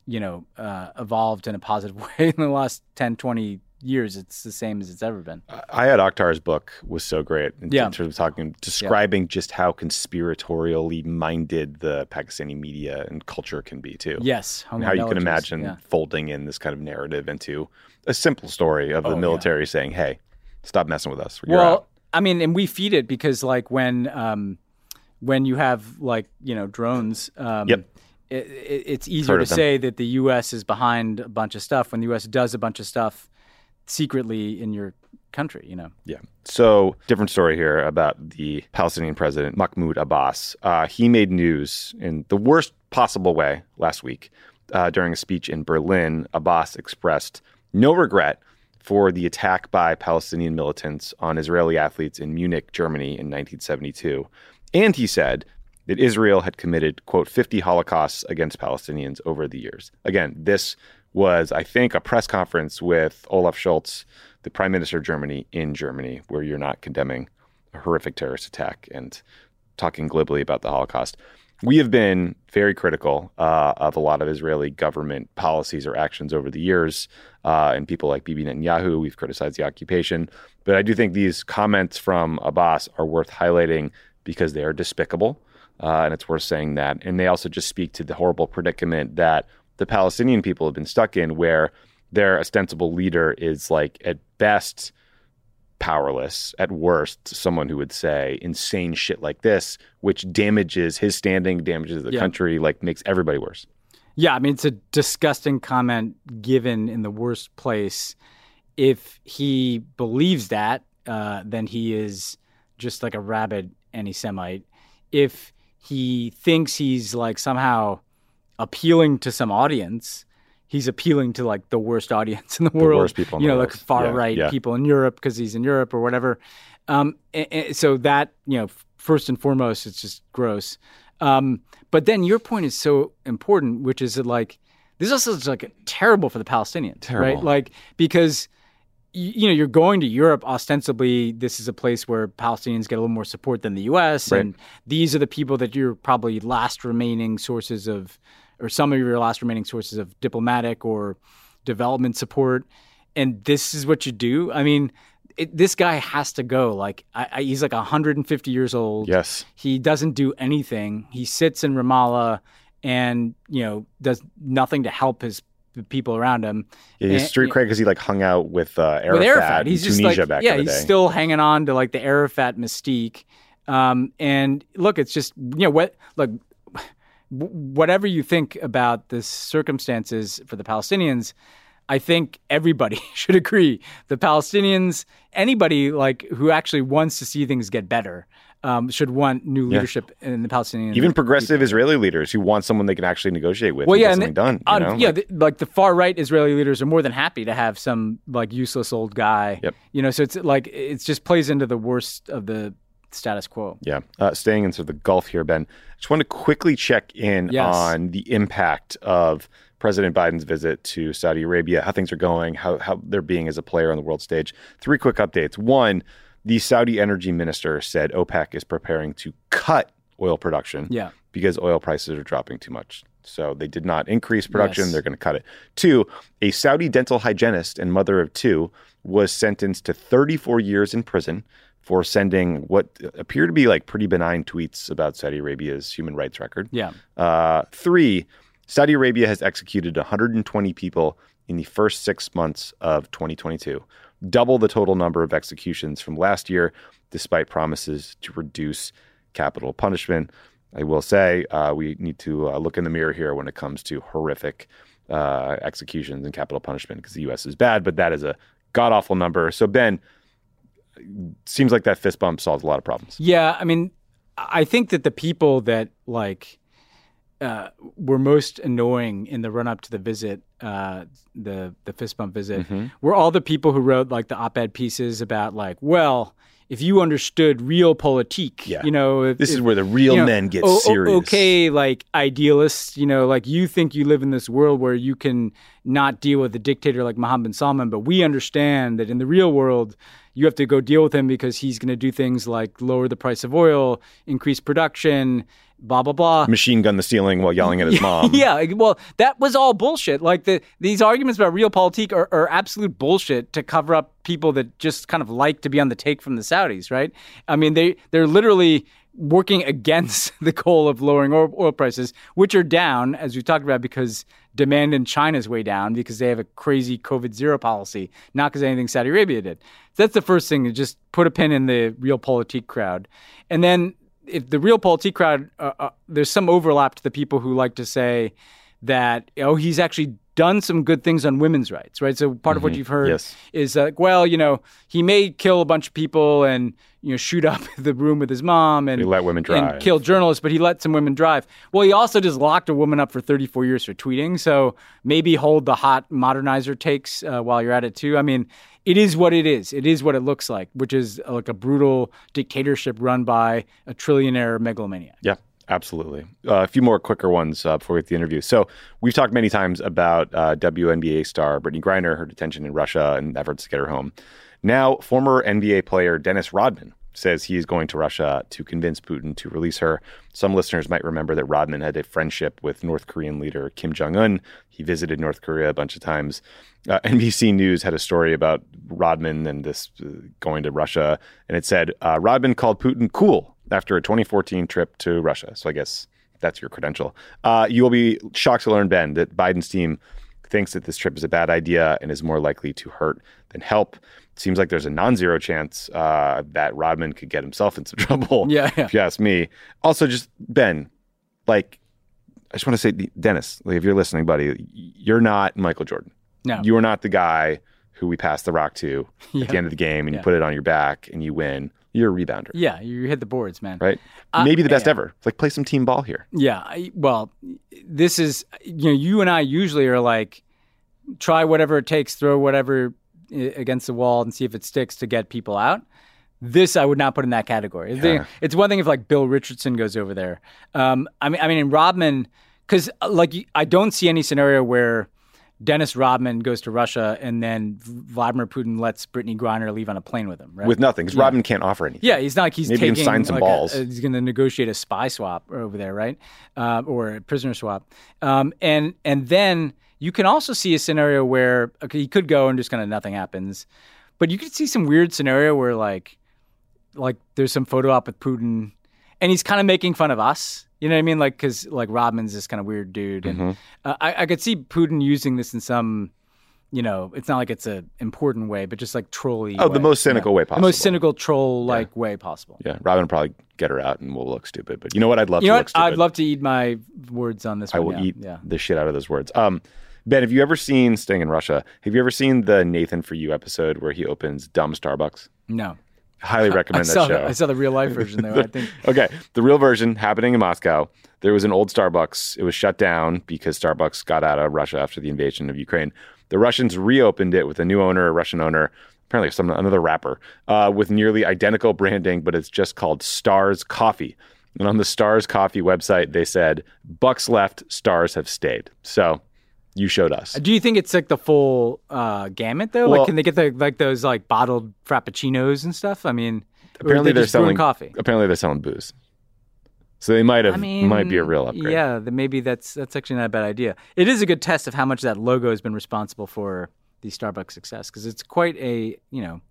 evolved in a positive way in the last 10, 20 years. It's the same as it's ever been. Ayad Akhtar's book was so great in terms of describing just how conspiratorially minded the Pakistani media and culture can be too. Yes. And how you can imagine folding in this kind of narrative into a simple story of the military saying, hey, stop messing with us. You're out. And we feed it because when you have drones, it's easier to say that the U.S. is behind a bunch of stuff when the U.S. does a bunch of stuff secretly in your country, Yeah. So different story here about the Palestinian president, Mahmoud Abbas. He made news in the worst possible way last week. During a speech in Berlin, Abbas expressed no regret for the attack by Palestinian militants on Israeli athletes in Munich, Germany in 1972. And he said that Israel had committed, quote, 50 holocausts against Palestinians over the years. Again, this was, I think, a press conference with Olaf Scholz, the prime minister of Germany, in Germany, where you're not condemning a horrific terrorist attack and talking glibly about the Holocaust. We have been very critical of a lot of Israeli government policies or actions over the years, and people like Bibi Netanyahu. We've criticized the occupation. But I do think these comments from Abbas are worth highlighting because they are despicable, and it's worth saying that. And they also just speak to the horrible predicament that the Palestinian people have been stuck in, where their ostensible leader is, like, at best powerless, at worst someone who would say insane shit like this, which damages his standing, damages the country, like, makes everybody worse. Yeah, I mean, it's a disgusting comment given in the worst place. If he believes that, then he is just like a rabid anti-Semite. If he thinks he's, like, somehow appealing to some audience, he's appealing to, like, the worst audience in the world, worst people in the world. Like far-right people in Europe because he's in Europe or whatever. And so that, you know, first and foremost, it's just gross. But then your point is so important, which is that, like, this also is, like, terrible for the Palestinians, right? Like, because, you know, you're going to Europe, ostensibly this is a place where Palestinians get a little more support than the U.S. Right. And these are the people that you're probably last remaining sources of, or some of your last remaining sources of diplomatic or development support. And this is what you do. I mean, this guy has to go. Like, he's like 150 years old. Yes. He doesn't do anything. He sits in Ramallah and, you know, does nothing to help his people around him. Yeah, he's street cred because he, like, hung out with Arafat in Tunisia back in the day. Yeah, he's still hanging on to, like, the Arafat mystique. And look, it's just, you know, whatever you think about the circumstances for the Palestinians, I think everybody should agree. The Palestinians, anybody, like, who actually wants to see things get better, should want new leadership in the Palestinian. Even progressive people. Israeli leaders who want someone they can actually negotiate with. Well, yeah, and done. You know? Yeah, like the far right Israeli leaders are more than happy to have some, like, useless old guy. Yep. You know, so it's like it just plays into the worst of the status quo. Yeah. Staying in sort of the Gulf here, Ben, I just want to quickly check in on the impact of President Biden's visit to Saudi Arabia, how things are going, how they're being as a player on the world stage. Three quick updates. One, the Saudi energy minister said OPEC is preparing to cut oil production because oil prices are dropping too much. So they did not increase production. They're going to cut it. Two, a Saudi dental hygienist and mother of two was sentenced to 34 years in prison for sending what appear to be, like, pretty benign tweets about Saudi Arabia's human rights record. Yeah. Three, Saudi Arabia has executed 120 people in the first 6 months of 2022, double the total number of executions from last year, despite promises to reduce capital punishment. I will say we need to look in the mirror here when it comes to horrific executions and capital punishment, because the U.S. is bad, but that is a god-awful number. So, Ben, seems like that fist bump solves a lot of problems. Yeah, I mean, I think that the people that, like, were most annoying in the run-up to the visit, the fist bump visit, were all the people who wrote, like, the op-ed pieces about, like, well, if you understood real politique, you know. This is where the real men get serious. Okay, like, idealists, you know, like, you think you live in this world where you can not deal with a dictator like Mohammed bin Salman, but we understand that in the real world, you have to go deal with him because he's going to do things like lower the price of oil, increase production, blah, blah, blah. Machine gun the ceiling while yelling at his mom. Yeah, well, that was all bullshit. Like, these arguments about real politique are absolute bullshit to cover up people that just kind of like to be on the take from the Saudis, right? I mean, they're literally working against the goal of lowering oil prices, which are down, as we talked about, because demand in China is way down because they have a crazy COVID zero policy, not because anything Saudi Arabia did. So that's the first thing, to just put a pin in the real politique crowd. And then if the real politique crowd, there's some overlap to the people who like to say that, he's actually done some good things on women's rights, right? So part of what you've heard is like, well, you know, he may kill a bunch of people and, you know, shoot up the room with his mom and, he let women drive. And kill journalists, but he let some women drive. Well, he also just locked a woman up for 34 years for tweeting. So maybe hold the hot modernizer takes while you're at it too. I mean, it is what it is. It is what it looks like, which is like a brutal dictatorship run by a trillionaire megalomaniac. Yeah. Absolutely. A few more quicker ones before we get the interview. So we've talked many times about WNBA star Brittney Griner, her detention in Russia and efforts to get her home. Now, former NBA player Dennis Rodman says he is going to Russia to convince Putin to release her. Some listeners might remember that Rodman had a friendship with North Korean leader Kim Jong Un. He visited North Korea a bunch of times. NBC News had a story about Rodman and this going to Russia. And it said, Rodman called Putin cool after a 2014 trip to Russia. So I guess that's your credential. You will be shocked to learn, Ben, that Biden's team thinks that this trip is a bad idea and is more likely to hurt than help. It seems like there's a non-zero chance that Rodman could get himself into trouble, if you ask me. Also, just, Ben, like, I just want to say, Dennis, like, if you're listening, buddy, you're not Michael Jordan. No. You are not the guy who we pass the rock to at the end of the game and you put it on your back and you win. You're a rebounder. Yeah, you hit the boards, man. Right? Maybe the best ever. Like, play some team ball here. Yeah. Well, this is, you know, you and I usually are like, try whatever it takes, throw whatever against the wall and see if it sticks to get people out. This I would not put in that category. Yeah. It's one thing if, like, Bill Richardson goes over there. I mean, Rodman, because, like, I don't see any scenario where Dennis Rodman goes to Russia and then Vladimir Putin lets Brittney Griner leave on a plane with him, right? With nothing, because Rodman can't offer anything. Yeah, he's not like he's maybe taking... Maybe he can sign some balls. He's going to negotiate a spy swap over there, right? Or a prisoner swap. And then you can also see a scenario where, okay, he could go and just kind of nothing happens. But you could see some weird scenario where, like there's some photo op with Putin and he's kind of making fun of us. You know what I mean? Like, because, like, Rodman's this kind of weird dude. And I could see Putin using this in some, you know, it's not like it's an important way, but just like trolly. Oh, way, the most cynical way possible. The most cynical troll-like way possible. Yeah. Rodman will probably get her out and we'll look stupid. But you know what? I'd love to look stupid. I'd love to eat my words on this one. I will eat the shit out of those words. Ben, have you ever seen, staying in Russia, have you ever seen the Nathan For You episode where he opens dumb Starbucks? No. Highly recommend that show. I saw the real life version though, I think. Okay. The real version happening in Moscow. There was an old Starbucks. It was shut down because Starbucks got out of Russia after the invasion of Ukraine. The Russians reopened it with a new owner, a Russian owner, apparently another rapper, with nearly identical branding, but it's just called Stars Coffee. And on the Stars Coffee website, they said, "Bucks left, stars have stayed." So you showed us. Do you think it's like the full gamut though? Well, like, can they get those like bottled frappuccinos and stuff? I mean, apparently they're selling coffee. Apparently they're selling booze. So they might be a real upgrade. Yeah, maybe that's actually not a bad idea. It is a good test of how much that logo has been responsible for the Starbucks success, because it's quite a, you know,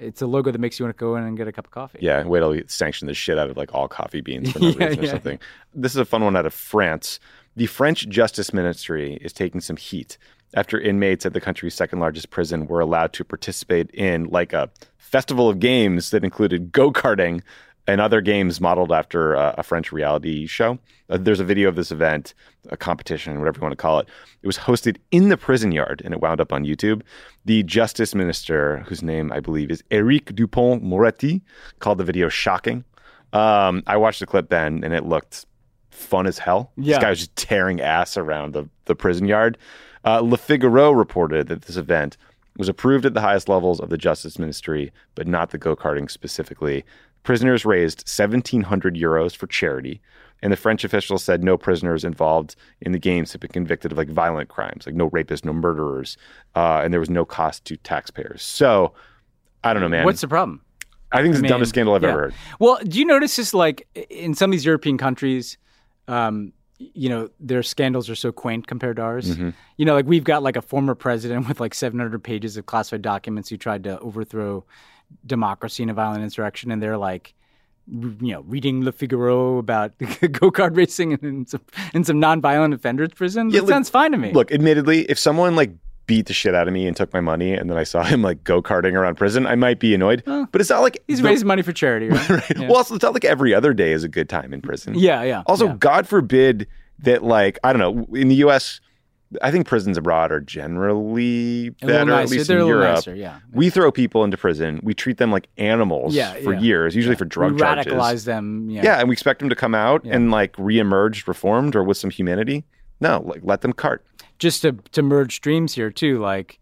it's a logo that makes you want to go in and get a cup of coffee. Yeah, wait till we sanction the shit out of like all coffee beans for no reason or something. This is a fun one out of France. The French Justice Ministry is taking some heat after inmates at the country's second largest prison were allowed to participate in like a festival of games that included go-karting and other games modeled after a French reality show. There's a video of this event, a competition, whatever you want to call it. It was hosted in the prison yard and it wound up on YouTube. The Justice Minister, whose name I believe is Eric Dupont-Moretti, called the video shocking. I watched the clip then and it looked fun as hell. Yeah. This guy was just tearing ass around the prison yard. Le Figaro reported that this event was approved at the highest levels of the Justice Ministry, but not the go-karting specifically. Prisoners raised 1,700 euros for charity, and the French officials said no prisoners involved in the games had been convicted of like violent crimes, like no rapists, no murderers, and there was no cost to taxpayers. So, I don't know, man. What's the problem? I think it's the dumbest scandal I've ever heard. Well, do you notice this, like, in some of these European countries, you know, their scandals are so quaint compared to ours. Mm-hmm. You know, like we've got like a former president with like 700 pages of classified documents who tried to overthrow democracy in a violent insurrection. And they're like, you know, reading Le Figaro about go-kart racing and some nonviolent offenders prison. Yeah, it sounds fine to me. Look, admittedly, if someone like beat the shit out of me and took my money and then I saw him like go-karting around prison, I might be annoyed. Well, but it's not like he's raising money for charity, right? Right? Yeah. Well, also it's not like every other day is a good time in prison. God forbid that, like, I don't know, in the US, I think prisons abroad are generally better, at least in Europe. Nicer, yeah. We throw people into prison. We treat them like animals for years, usually for drug charges. We radicalize them. Yeah. Yeah, and we expect them to come out and like reemerge reformed or with some humanity. No, like let them cart. Just to merge streams here, too, like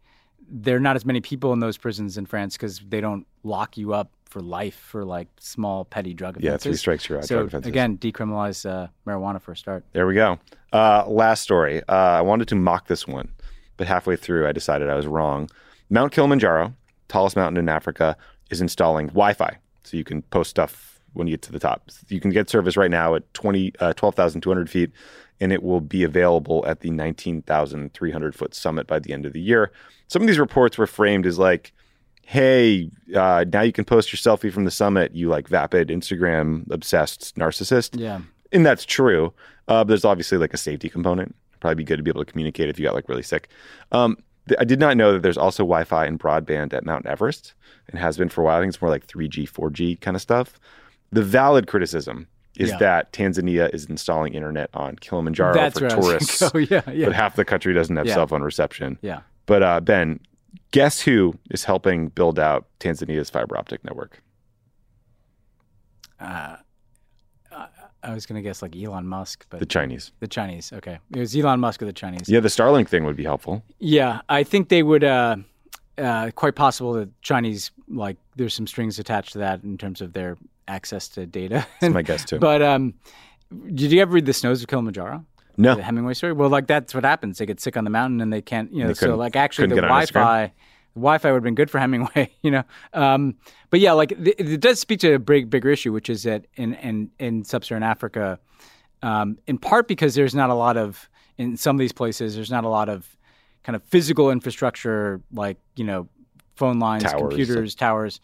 there are not as many people in those prisons in France because they don't lock you up for life for like small petty drug offenses. Yeah, 3 strikes you're out. So again, decriminalize marijuana for a start. There we go. Last story. I wanted to mock this one, but halfway through I decided I was wrong. Mount Kilimanjaro, tallest mountain in Africa, is installing Wi-Fi, so you can post stuff when you get to the top. You can get service right now at 12,200 feet, and it will be available at the 19,300 foot summit by the end of the year. Some of these reports were framed as like, hey, now you can post your selfie from the summit, you like vapid, Instagram obsessed narcissist. Yeah. And that's true. But there's obviously like a safety component. It'd probably be good to be able to communicate if you got like really sick. I did not know that there's also Wi-Fi and broadband at Mount Everest. It has been for a while. I think it's more like 3G, 4G kind of stuff. The valid criticism is that Tanzania is installing internet on Kilimanjaro for tourists. But half the country doesn't have cell phone reception. Yeah. But Ben, guess who is helping build out Tanzania's fiber optic network? I was going to guess like Elon Musk. But the Chinese. The Chinese, okay. It was Elon Musk or the Chinese. Yeah, the Starlink thing would be helpful. Yeah, I think they would, quite possible that Chinese, like there's some strings attached to that in terms of their access to data. That's my guess too. But did you ever read The Snows of Kilimanjaro? No. The Hemingway story? Well, like that's what happens. They get sick on the mountain and they can't, you know, so like actually the Wi-Fi would have been good for Hemingway, you know. But yeah, like it does speak to a bigger issue, which is that in sub-Saharan Africa, in part because there's not a lot of, in some of these places, there's not a lot of kind of physical infrastructure, like, you know, phone lines, towers.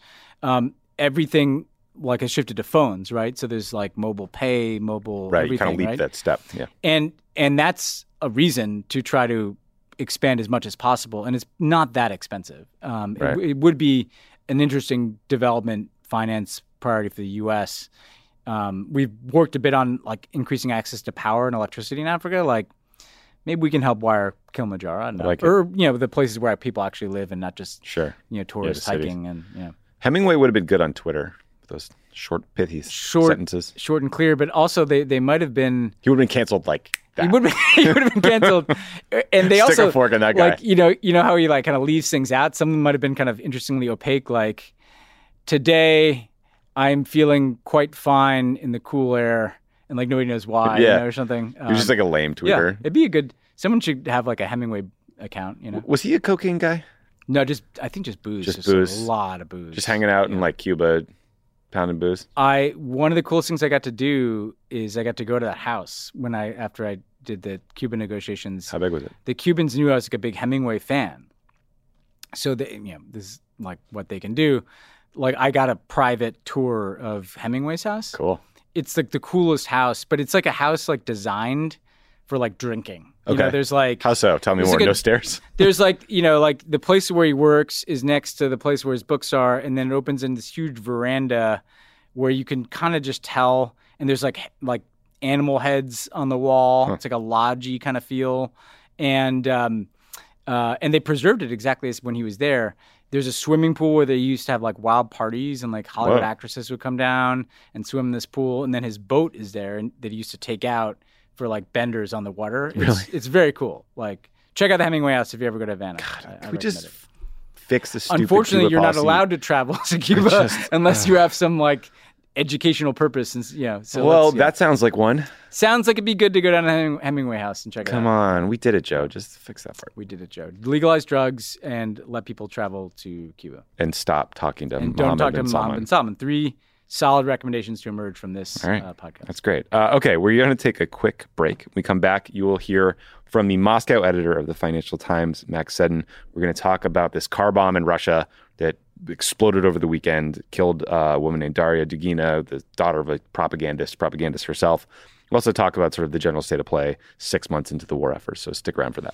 Everything like has shifted to phones, right? So there's like mobile pay, mobile everything, right? You kind of leap that step, yeah. And that's a reason to try to expand as much as possible, and it's not that expensive. It would be an interesting development finance priority for the U.S. We've worked a bit on like increasing access to power and electricity in Africa. Like maybe we can help wire Kilimanjaro, I don't know. You know, the places where people actually live and not just you know, tourists hiking cities. And you know. Hemingway would have been good on Twitter. Those short, pithy sentences. Short and clear, but also they might have been... He would have been canceled like that. He would have been canceled. And they stick a fork in that guy. Like, you know how he like kind of leaves things out? Some of them might have been kind of interestingly opaque, like, today I'm feeling quite fine in the cool air, and like nobody knows why, you know, or something. He was just like a lame tweeter. Yeah, it'd be a good... Someone should have like a Hemingway account, you know? Was he a cocaine guy? No, I think just booze. Just booze. A lot of booze. Just hanging out in like Cuba... Pounding booze. One of the coolest things I got to do is I got to go to that house after I did the Cuban negotiations. How big was it? The Cubans knew I was like a big Hemingway fan, so they, you know, this is like what they can do. Like I got a private tour of Hemingway's house. Cool. It's like the coolest house, but it's like a house like designed for like drinking. You know, there's like... How so? Tell me more. No stairs? There's like, you know, like the place where he works is next to the place where his books are. And then it opens in this huge veranda where you can kind of just tell. And there's like animal heads on the wall. Huh. It's like a lodgy kind of feel. And they preserved it exactly as when he was there. There's a swimming pool where they used to have like wild parties and like Hollywood actresses would come down and swim in this pool. And then his boat is there that he used to take out for like benders on the water. It's very cool. Like check out the Hemingway house if you ever go to Havana. God, can we just fix the stupid Unfortunately, Cuba you're policy. Not allowed to travel to Cuba unless you have some like educational purpose. And, you know, so that sounds like one. Sounds like it'd be good to go down to Hemingway house and check it out. Come on. We did it, Joe. Just fix that part. We did it, Joe. Legalize drugs and let people travel to Cuba. And stop talking to Mohammed bin Salman. And don't talk to Mohammed bin Salman. 3 solid recommendations to emerge from this podcast. That's great. Okay, we're going to take a quick break. When we come back, you will hear from the Moscow editor of the Financial Times, Max Seddon. We're going to talk about this car bomb in Russia that exploded over the weekend, killed a woman named Daria Dugina, the daughter of a propagandist herself. We'll also talk about sort of the general state of play 6 months into the war effort, so stick around for that.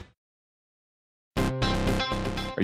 Are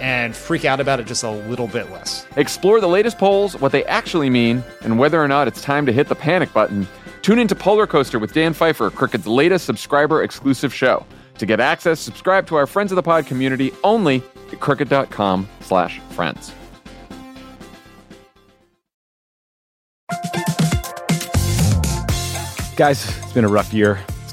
and freak out about it just a little bit less. Explore the latest polls, what they actually mean, and whether or not it's time to hit the panic button. Tune into Polar Coaster with Dan Pfeiffer, Crooked's latest subscriber-exclusive show. To get access, subscribe to our Friends of the Pod community only at crooked.com/friends. Guys, it's been a rough year. It's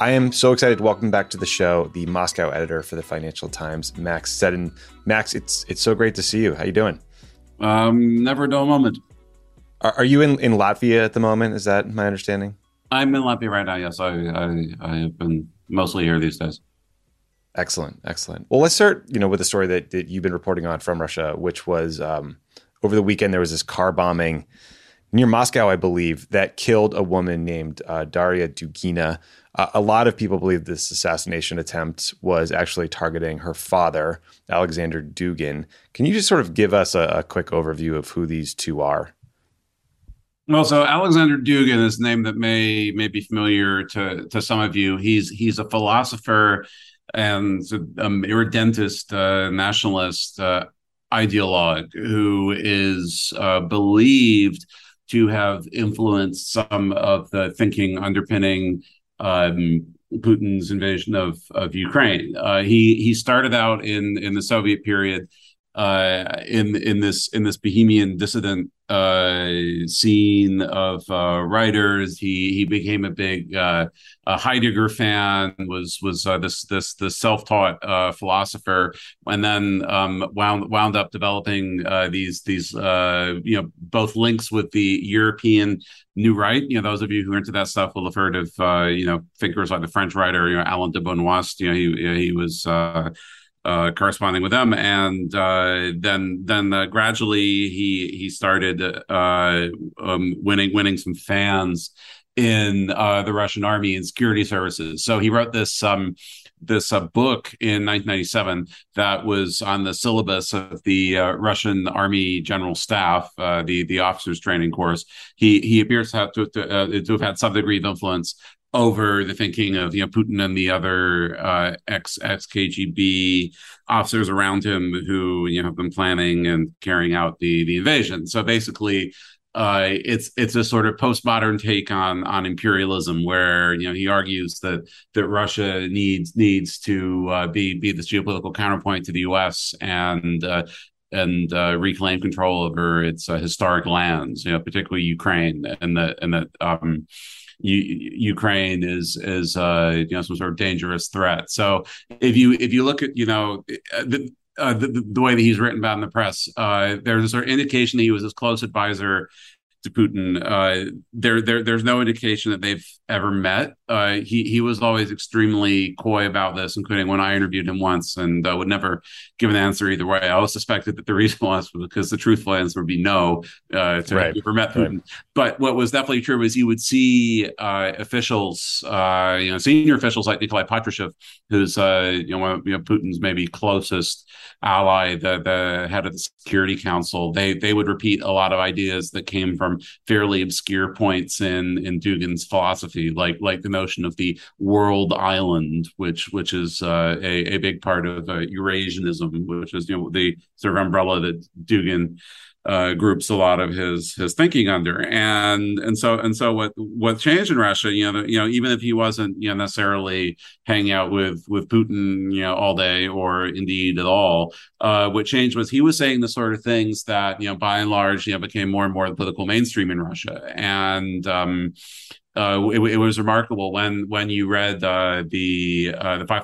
I am so excited to welcome back to the show the Moscow editor for the Financial Times, Max Seddon. Max, it's so great to see you. How you doing? Never a dull moment. Are you in Latvia at the moment? Is that my understanding? I'm in Latvia right now, yes. I have been mostly here these days. Excellent. Well, let's start with a story that you've been reporting on from Russia, which was over the weekend there was this car bombing near Moscow, I believe, that killed a woman named Daria Dugina. A lot of people believe this assassination attempt was actually targeting her father, Alexander Dugin. Can you just sort of give us a quick overview of who these two are? Well, so Alexander Dugin is a name that may be familiar to some of you. He's a philosopher and irredentist nationalist ideologue who is believed to have influenced some of the thinking underpinning Putin's invasion of Ukraine. He started out in the Soviet period in this bohemian dissident scene of writers. He became a big a Heidegger fan, was this self-taught philosopher, and then wound up developing these both links with the European New Right. Those of you who are into that stuff will have heard of thinkers like the French writer Alain de Benoist. He was corresponding with them, and then gradually he started winning some fans in the Russian army and security services. So he wrote this book in 1997 that was on the syllabus of the Russian Army General Staff, the officers training course. He appears to have had some degree of influence over the thinking of Putin and the other ex-KGB officers around him who have been planning and carrying out the invasion. So basically, it's a sort of postmodern take on imperialism, where he argues that Russia needs to be this geopolitical counterpoint to the U.S. and reclaim control over its historic lands, particularly Ukraine, and that Ukraine is some sort of dangerous threat. So if you look at the way that he's written about in the press, there's a sort of indication that he was his close advisor to Putin. There's no indication that they've ever met. He was always extremely coy about this, including when I interviewed him once, and would never give an answer either way. I always suspected that the reason was because the truthful answer would be no to have ever met Putin. Right. But what was definitely true was he would see officials, senior officials like Nikolai Patrushev, who's Putin's maybe closest ally, the head of the Security Council. They would repeat a lot of ideas that came from fairly obscure points in Dugin's philosophy, like the notion of the world island, which is a big part of Eurasianism, which is the sort of umbrella that Dugin groups a lot of his thinking under. And so what changed in Russia, even if he wasn't necessarily hanging out with Putin all day or indeed at all, what changed was he was saying the sort of things that by and large became more and more the political mainstream in Russia. And it was remarkable when you read the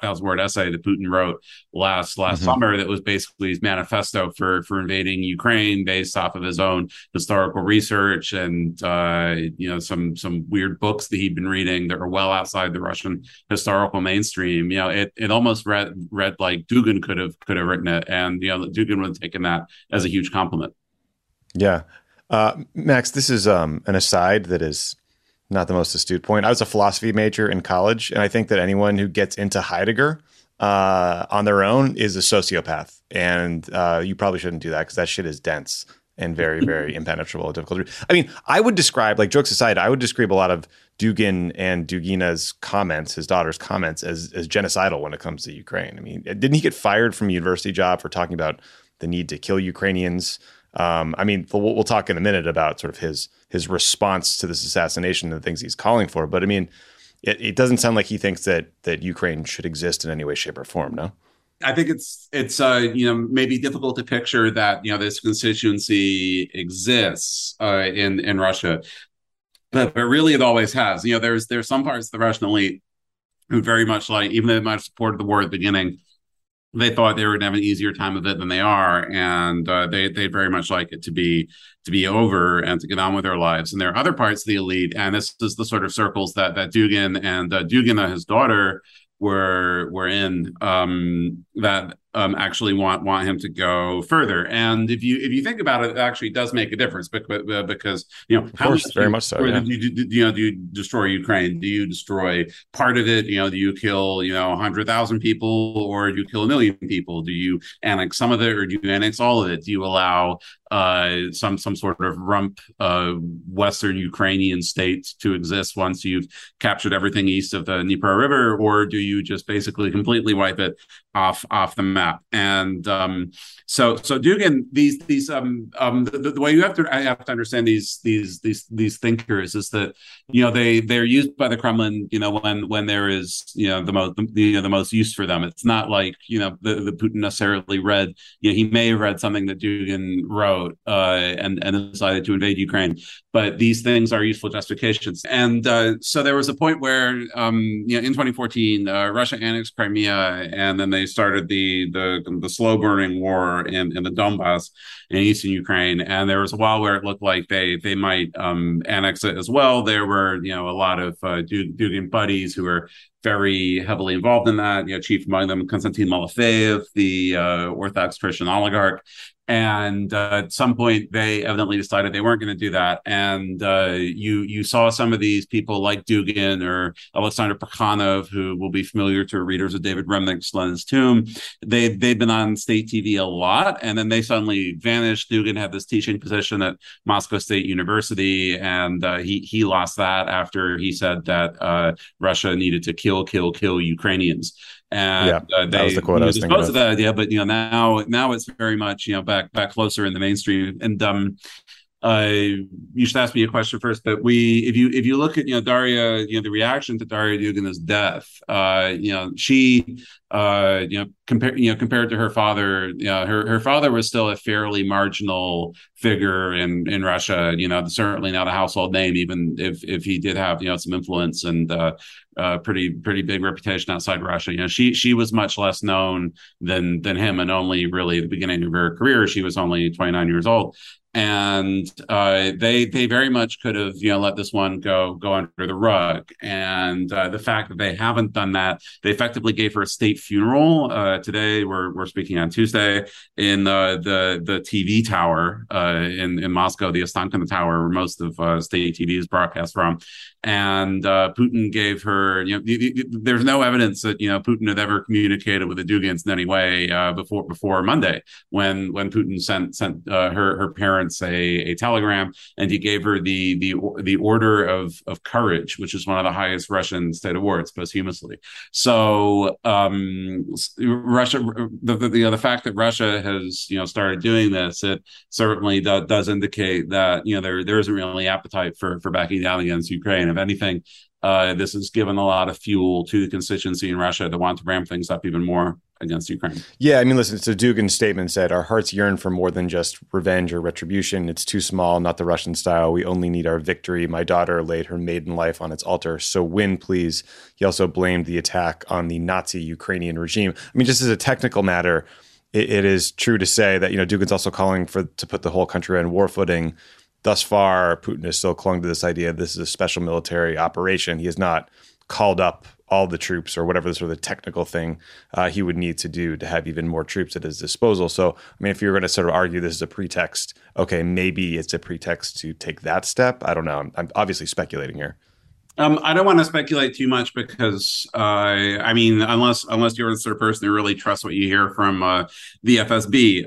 5,000-word essay that Putin wrote last mm-hmm. summer that was basically his manifesto for invading Ukraine, based off of his own historical research and some weird books that he'd been reading that are well outside the Russian historical mainstream. It almost read like Dugin could have written it, and Dugin would have taken that as a huge compliment. Yeah, Max, this is an aside that is not the most astute point. I was a philosophy major in college, and I think that anyone who gets into Heidegger on their own is a sociopath. And you probably shouldn't do that, because that shit is dense and very, very impenetrable and difficult. I mean, I would describe, like, jokes aside, I would describe a lot of Dugin and Dugina's comments, his daughter's comments, as genocidal when it comes to Ukraine. I mean, didn't he get fired from a university job for talking about the need to kill Ukrainians? I mean, we'll talk in a minute about sort of his response to this assassination and the things he's calling for. But I mean, it doesn't sound like he thinks that Ukraine should exist in any way, shape, or form. No, I think it's maybe difficult to picture that this constituency exists in Russia, but really it always has. There's some parts of the Russian elite who very much, like, even though they might have supported the war at the beginning, they thought they would have an easier time of it than they are, and they very much like it to be over and to get on with their lives. And there are other parts of the elite, and this is the sort of circles that Dugin and Dugina, his daughter, were in, that actually want him to go further. And if you think about it, it actually does make a difference, because of course, very much so. Yeah. Do you destroy Ukraine? Do you destroy part of it? Do you kill 100,000 people, or do you kill 1 million people? Do you annex some of it, or do you annex all of it? Do you allow some sort of rump Western Ukrainian state to exist once you've captured everything east of the Dnieper River, or do you just basically completely wipe it off the map? And so Dugin, the way I have to understand these thinkers is that they're used by the Kremlin when there is the most use for them. It's not like the Putin necessarily read. He may have read something that Dugin wrote and decided to invade Ukraine, but these things are useful justifications. And so there was a point where in 2014 Russia annexed Crimea, and then they started the slow burning war in the Donbass in eastern Ukraine. And there was a while where it looked like they might annex it as well. There were a lot of Dugin buddies who were very heavily involved in that. Chief among them Konstantin Malafeev, the Orthodox Christian oligarch. And at some point, they evidently decided they weren't going to do that. And you saw some of these people like Dugin or Alexander Prokhanov, who will be familiar to readers of David Remnick's Lenin's Tomb. They've been on state TV a lot, and then they suddenly vanished. Dugin had this teaching position at Moscow State University, and he lost that after he said that Russia needed to kill Ukrainians. And that was the quote I was thinking of. That idea, but now it's very much back closer in the mainstream. And you should ask me a question first, but if you look at Daria, the reaction to Daria Dugina's death, she compared to her father, her father was still a fairly marginal figure in Russia, certainly not a household name, even if he did have, some influence and pretty big reputation outside Russia. She was much less known than him, and only really at the beginning of her career, she was only 29 years old. And they very much could have, let this one go under the rug. And the fact that they haven't done that, they effectively gave her a state funeral. Today, we're speaking on Tuesday, in the TV tower in Moscow, the Ostankino Tower, where most of state TV is broadcast from. And Putin gave her, there's no evidence that, Putin had ever communicated with the Dugins in any way before Monday, when Putin sent her parents a telegram, and he gave her the Order of Courage, which is one of the highest Russian state awards, posthumously. So Russia, the fact that Russia has, started doing this, it certainly does indicate that, there isn't really appetite for backing down against Ukraine. If anything, this has given a lot of fuel to the constituency in Russia to want to ramp things up even more against Ukraine. Yeah, listen, so Dugin's statement said, "Our hearts yearn for more than just revenge or retribution. It's too small, not the Russian style. We only need our victory. My daughter laid her maiden life on its altar. So win, please." He also blamed the attack on the Nazi Ukrainian regime. Just as a technical matter, it is true to say that, Dugin's also calling to put the whole country on war footing. Thus far, Putin has still clung to this idea this is a special military operation. He has not called up all the troops or whatever sort of technical thing he would need to do to have even more troops at his disposal. So, if you're going to sort of argue this is a pretext, okay, maybe it's a pretext to take that step. I don't know. I'm obviously speculating here. I don't want to speculate too much because, unless you're the sort of person who really trusts what you hear from the FSB,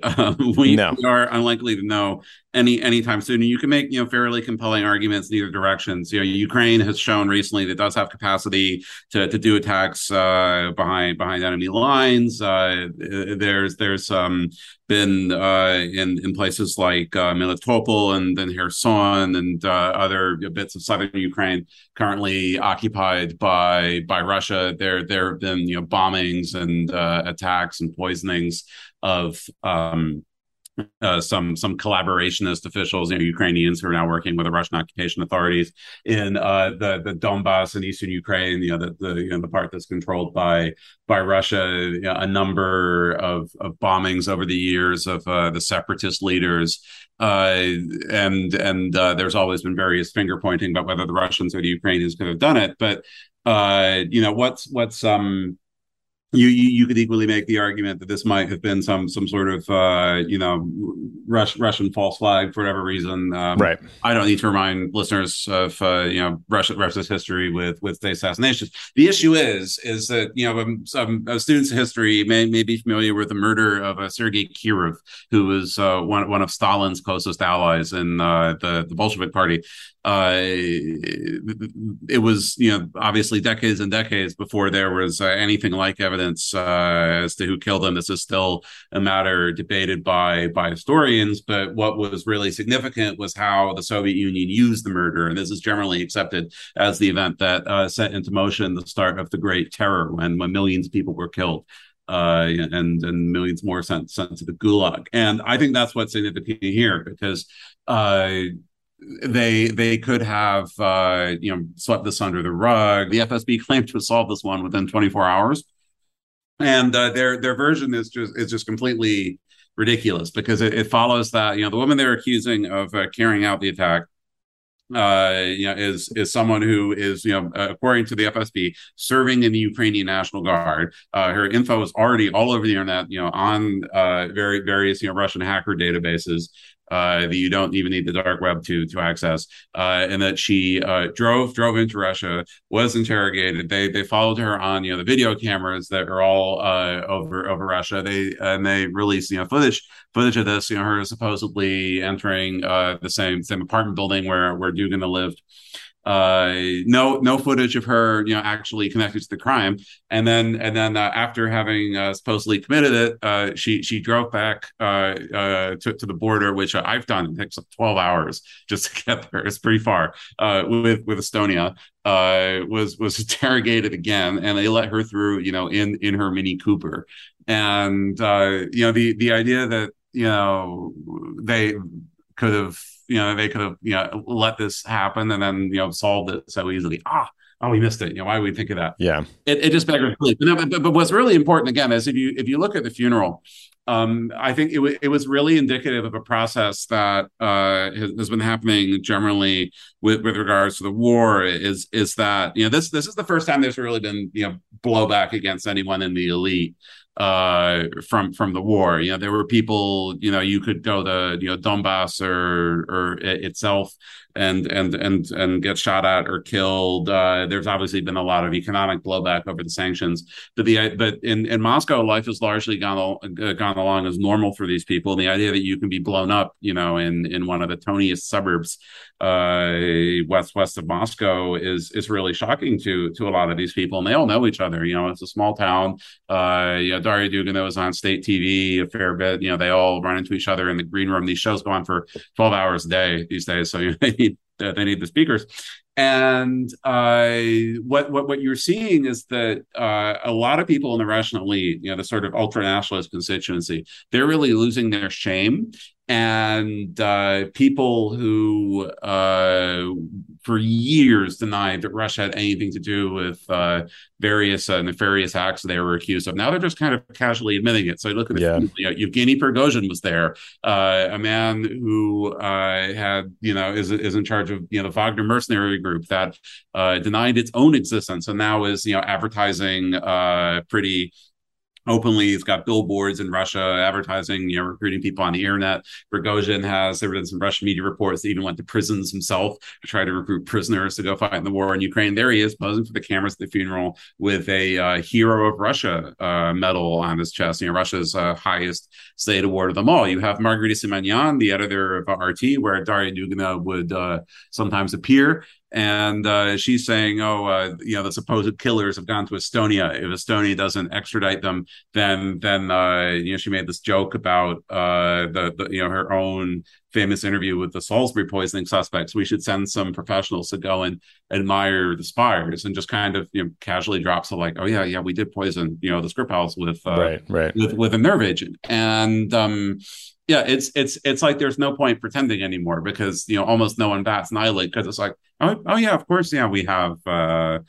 we are unlikely to know anytime soon. And you can make, fairly compelling arguments in either directions. Ukraine has shown recently that it does have capacity to do attacks behind enemy lines. There's been in places like Melitopol and then Kherson and other bits of southern Ukraine currently occupied by Russia. There have been bombings and attacks and poisonings of some collaborationist officials, Ukrainians who are now working with the Russian occupation authorities in the Donbass and eastern Ukraine, the part that's controlled by Russia. A number of bombings over the years of the separatist leaders, and there's always been various finger pointing about whether the Russians or the Ukrainians could have done it. But You could equally make the argument that this might have been some sort of Russian false flag for whatever reason. Right. I don't need to remind listeners of Russia's history with state assassinations. The issue is that some students of history may be familiar with the murder of Sergei Kirov, who was one of Stalin's closest allies in the Bolshevik Party. It was, obviously decades and decades before there was anything like evidence as to who killed him. This is still a matter debated by historians, but what was really significant was how the Soviet Union used the murder, and this is generally accepted as the event that set into motion the start of the Great Terror, when millions of people were killed. And millions more sent to the Gulag. And I think that's what's significant here, because they could have swept this under the rug. The FSB claimed to have solved this one within 24 hours, and their version is just completely ridiculous, because it follows that the woman they're accusing of carrying out the attack is someone who is, according to the FSB, serving in the Ukrainian National Guard. Her info is already all over the internet, on various Russian hacker databases that you don't even need the dark web to access, and that she drove into Russia, was interrogated. They followed her on the video cameras that are all over Russia. They released footage of this. Her supposedly entering the same apartment building where Dugina lived. No footage of her, actually connected to the crime. And then after having supposedly committed it, she drove back to the border, which I've done. It takes 12 hours just to get there. It's pretty far with Estonia. was interrogated again, and they let her through, you know, in her Mini Cooper. And, you know, the idea that, you know, they could have, you know, let this happen and then, you know, solved it so easily. Oh, we missed it. You know, why did we think of that? Yeah. It just beggars belief. But what's really important, again, is if you look at the funeral, I think it was really indicative of a process that has been happening generally with regards to the war. Is that, you know, this is the first time there's really been, you know, blowback against anyone in the elite from the war. You know, there were people, you know, you could go to, you know, Donbass or itself and get shot at or killed. There's obviously been a lot of economic blowback over the sanctions, but in Moscow, life has largely gone along as normal for these people. And the idea that you can be blown up, you know, in one of the toniest suburbs west of Moscow is really shocking to a lot of these people, and they all know each other. You know, it's a small town. You know, Daria Dugina was on state TV a fair bit. You know, they all run into each other in the green room. These shows go on for 12 hours a day these days, so they need the speakers. And what you're seeing is that a lot of people in the Russian elite, you know, the sort of ultra-nationalist constituency, they're really losing their shame. And people who for years denied that Russia had anything to do with various nefarious acts they were accused of, now they're just kind of casually admitting it. So you look at it, you know, Evgeny Prigozhin was there, a man who had, you know, is in charge of, you know, the Wagner mercenary group that denied its own existence and now is, you know, advertising pretty openly. He's got billboards in Russia advertising, you know, recruiting people on the internet. Prigozhin has, there have been some Russian media reports that even went to prisons himself to try to recruit prisoners to go fight in the war in Ukraine. There he is, posing for the cameras at the funeral with a Hero of Russia medal on his chest, you know, Russia's highest state award of them all. You have Margarita Simonyan, the editor of RT, where Daria Dugina would sometimes appear. And she's saying, you know, the supposed killers have gone to Estonia. If Estonia doesn't extradite them, then you know, she made this joke about the you know, her own famous interview with the Salisbury poisoning suspects. We should send some professionals to go and admire the spires, and just kind of, you know, casually drops of like, oh yeah, we did poison, you know, the Skripals with a nerve agent. And yeah, it's like there's no point pretending anymore, because, you know, almost no one bats an eyelid, because it's like, oh yeah, of course, yeah, we have a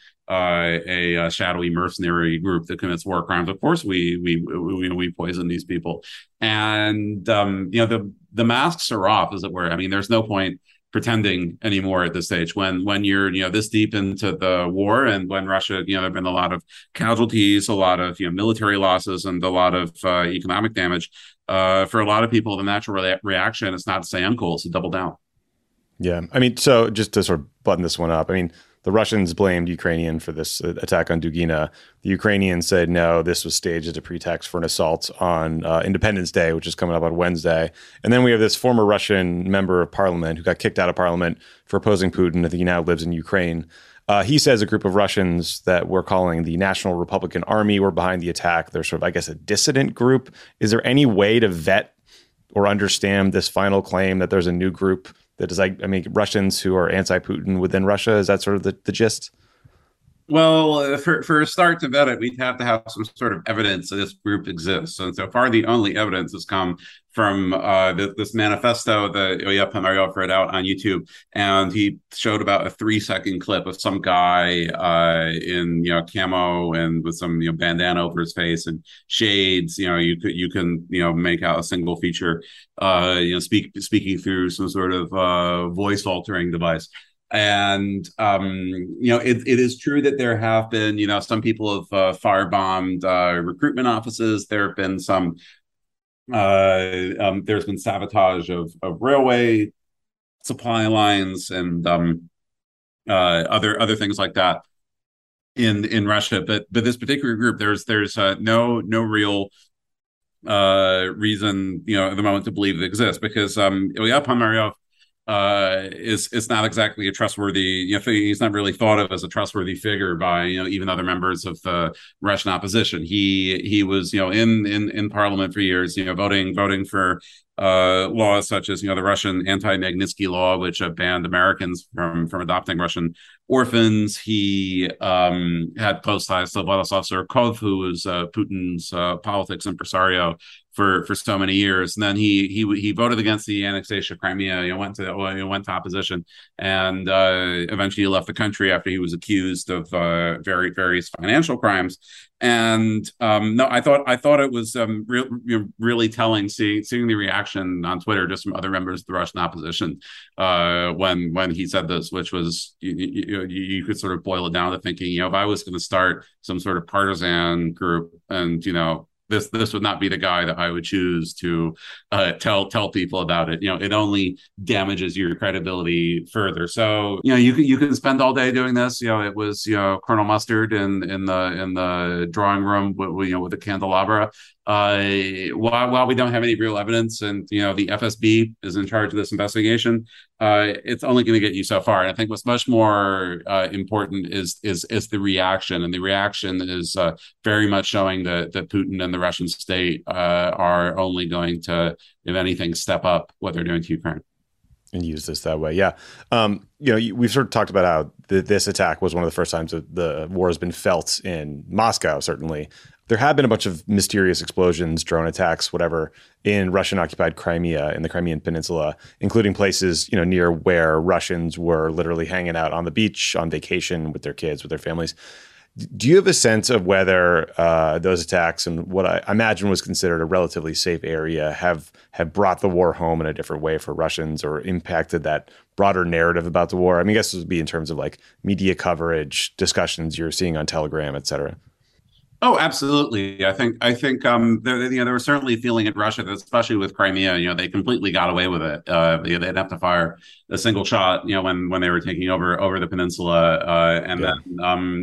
shadowy mercenary group that commits war crimes. Of course, we poison these people, and you know, the masks are off, as it were. I mean, there's no point pretending anymore at this stage when you're, you know, this deep into the war, and when Russia, you know, there've been a lot of casualties, a lot of, you know, military losses, and a lot of economic damage. For a lot of people, the natural reaction is not to say uncle, it's to double down. Yeah. I mean, so just to sort of button this one up, I mean, the Russians blamed Ukrainian for this attack on Dugina. The Ukrainians said, no, this was staged as a pretext for an assault on Independence Day, which is coming up on Wednesday. And then we have this former Russian member of parliament who got kicked out of parliament for opposing Putin. I think he now lives in Ukraine. He says a group of Russians that we're calling the National Republican Army were behind the attack. They're sort of, I guess, a dissident group. Is there any way to vet or understand this final claim that there's a new group that is, like, I mean, Russians who are anti-Putin within Russia? Is that sort of the gist? Well, for a start to vet it, we'd have to have some sort of evidence that this group exists. And so far, the only evidence has come from this manifesto that Ilya Ponomaryov read out on YouTube. And he showed about a 3-second clip of some guy in, you know, camo and with some, you know, bandana over his face and shades. You know, you can, you know, make out a single feature, you know, speaking through some sort of voice altering device. And, you know, it is true that there have been, you know, some people have firebombed recruitment offices. There have been some, there's been sabotage of railway supply lines and other things like that in Russia. But this particular group, there's no real reason, you know, at the moment to believe it exists, because Ilya Ponomaryov is not exactly a trustworthy, you know, he's not really thought of as a trustworthy figure by, you know, even other members of the Russian opposition. He was, you know, in parliament for years, you know, voting for laws such as, you know, the Russian anti-Magnitsky law, which banned Americans from adopting Russian orphans. He had close ties to Vladislav Surkov, who was Putin's politics impresario for so many years. And then he voted against the annexation of Crimea. You know, went to opposition, and eventually he left the country after he was accused of various financial crimes. And I thought it was really telling seeing the reaction on Twitter just from other members of the Russian opposition when he said this, which was you could sort of boil it down to thinking, you know, if I was going to start some sort of partisan group, and you know, This would not be the guy that I would choose to tell people about it. You know, it only damages your credibility further. So, you know, you can spend all day doing this. You know, it was, you know, Colonel Mustard in the drawing room with the candelabra. While we don't have any real evidence, and you know, the FSB is in charge of this investigation, it's only going to get you so far. And I think what's much more important is the reaction, and the reaction is very much showing that Putin and the Russian state are only going to, if anything, step up what they're doing to Ukraine and use this that way. Yeah. You know, we've sort of talked about how this attack was one of the first times that the war has been felt in Moscow, certainly. There have been a bunch of mysterious explosions, drone attacks, whatever, in Russian-occupied Crimea, in the Crimean Peninsula, including places, you know, near where Russians were literally hanging out on the beach, on vacation with their kids, with their families. Do you have a sense of whether those attacks and what I imagine was considered a relatively safe area have brought the war home in a different way for Russians, or impacted that broader narrative about the war? I mean, I guess this would be in terms of like media coverage, discussions you're seeing on Telegram, et cetera. Oh, absolutely. I think there was certainly a feeling in Russia that, especially with Crimea, you know, they completely got away with it. They didn't have to fire a single shot, you know, when they were taking over the peninsula. Then,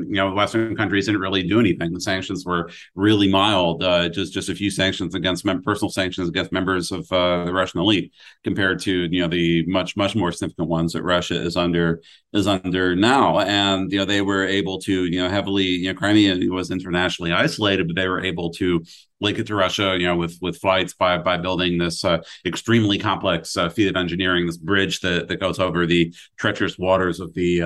you know, Western countries didn't really do anything. The sanctions were really mild, just a few sanctions against personal sanctions against members of the Russian elite, compared to, you know, the much more significant ones that Russia is under now. And, you know, they were able to, you know, heavily, you know, Crimea was internationally isolated, but they were able to link it to Russia, you know, with flights by building this extremely complex feat of engineering, this bridge that goes over the treacherous waters of the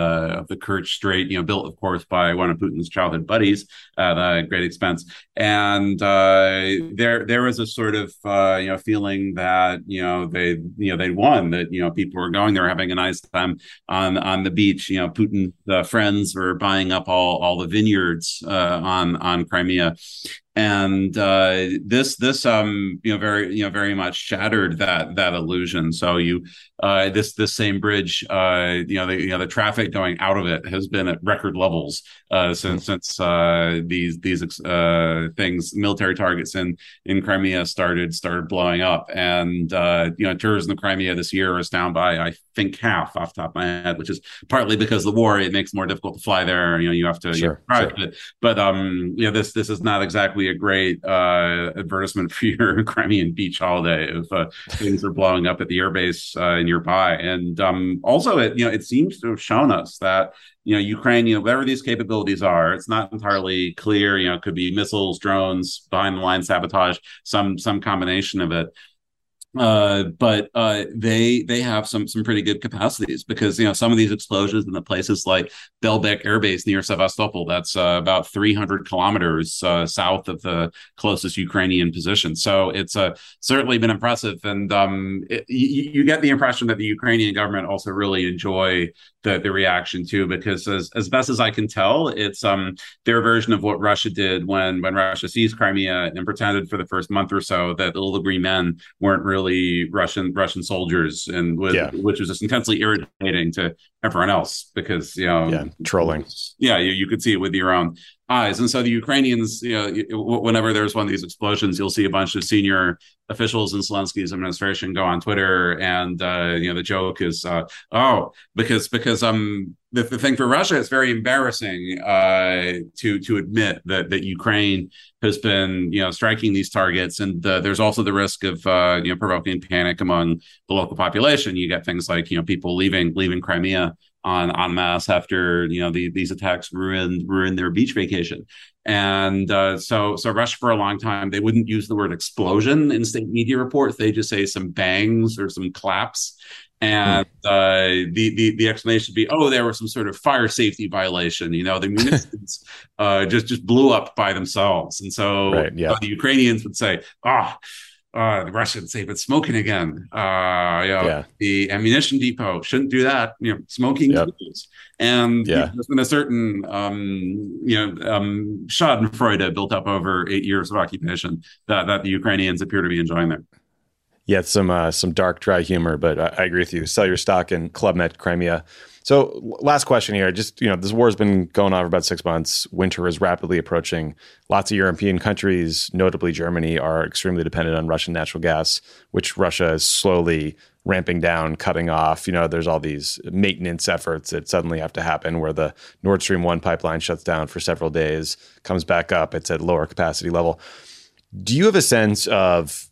Kerch Strait, you know, built, of course, by one of Putin's childhood buddies at great expense. And there was a sort of you know, feeling that, you know, they won, that, you know, people were going there having a nice time on the beach. You know, Putin's friends were buying up all the vineyards on Crimea. And this very much shattered that illusion. So you this same bridge, the traffic going out of it has been at record levels since these things, military targets in Crimea started blowing up. And you know, tourism in Crimea this year is down by, I think, half off the top of my head, which is partly because of the war. It makes it more difficult to fly there. You know, you have to drive. Sure. But you know, this is not exactly a great advertisement for your Crimean beach holiday if things are blowing up at the airbase nearby. And also, it seems to have shown us that, you know, Ukraine, you know, whatever these capabilities are, it's not entirely clear. You know, it could be missiles, drones, behind the line sabotage, some combination of it. But they have some pretty good capacities, because, you know, some of these explosions in the places like Belbek Air Base near Sevastopol, that's about 300 kilometers south of the closest Ukrainian position. So it's certainly been impressive. And you get the impression that the Ukrainian government also really enjoy the reaction too, because as best as I can tell, it's their version of what Russia did when Russia seized Crimea and pretended for the first month or so that the little green men weren't really Russian soldiers, and which was just intensely irritating to everyone else, because, you know, trolling. Yeah, you could see it with your own eyes. And so the Ukrainians, you know, whenever there's one of these explosions, you'll see a bunch of senior officials in Zelensky's administration go on Twitter, and you know, the joke is, because the thing for Russia, it's very embarrassing to admit that Ukraine has been, you know, striking these targets, and there's also the risk of you know, provoking panic among the local population. You get things like, you know, people leaving Crimea en masse after, you know, these attacks ruined their beach vacation. And so Russia for a long time, they wouldn't use the word explosion in state media reports. They just say some bangs or some claps. And the explanation would be, oh, there was some sort of fire safety violation. You know, the munitions just blew up by themselves. And so the Ukrainians would say, the Russians say, but smoking again. The ammunition depot shouldn't do that. You know, smoking. Yep. And there's been a certain, Schadenfreude built up over 8 years of occupation that the Ukrainians appear to be enjoying there. Yeah, some dark, dry humor, but I agree with you. Sell your stock in Club Med Crimea. So last question here. Just, you know, this war has been going on for about 6 months. Winter is rapidly approaching. Lots of European countries, notably Germany, are extremely dependent on Russian natural gas, which Russia is slowly ramping down, cutting off. You know, there's all these maintenance efforts that suddenly have to happen where the Nord Stream 1 pipeline shuts down for several days, comes back up. It's at lower capacity level. Do you have a sense of...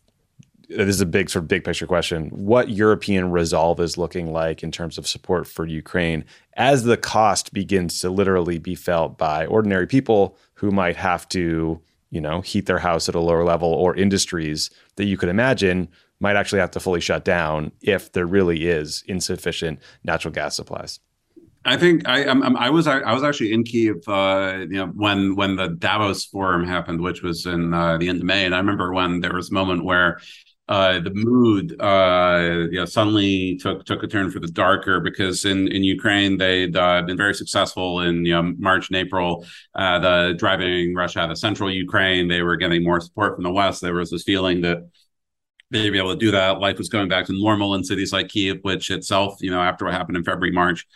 This is a big sort of big picture question. What European resolve is looking like in terms of support for Ukraine as the cost begins to literally be felt by ordinary people who might have to, you know, heat their house at a lower level, or industries that you could imagine might actually have to fully shut down if there really is insufficient natural gas supplies? I think I was actually in Kyiv, when the Davos forum happened, which was in the end of May, and I remember when there was a moment where the mood, suddenly took a turn for the darker, because in Ukraine they'd been very successful in March and April, driving Russia out of central Ukraine. They were getting more support from the West. There was this feeling that they'd be able to do that. Life was going back to normal in cities like Kyiv, which itself, you know, after what happened in February, March,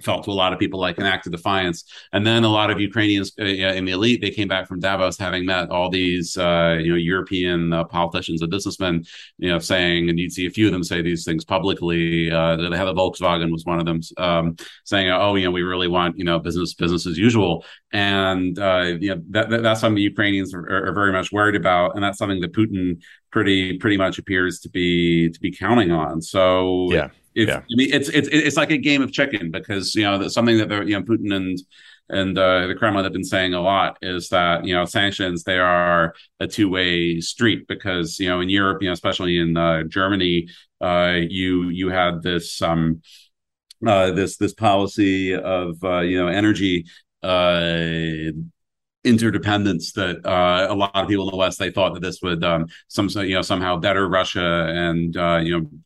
felt to a lot of people like an act of defiance. And then a lot of Ukrainians in the elite, they came back from Davos having met all these, European politicians and businessmen, you know, saying, and you'd see a few of them say these things publicly. The head of Volkswagen was one of them, saying, oh, you know, we really want, you know, business as usual. And, that's something the Ukrainians are very much worried about. And that's something that Putin pretty much appears to be counting on. So, yeah. I mean, it's like a game of chicken, because, you know, that's something that Putin and the Kremlin have been saying a lot, is that, you know, sanctions, they are a two-way street, because, you know, in Europe, you know, especially in Germany, you had this this policy of energy interdependence, that a lot of people in the West, they thought that this would somehow better Russia and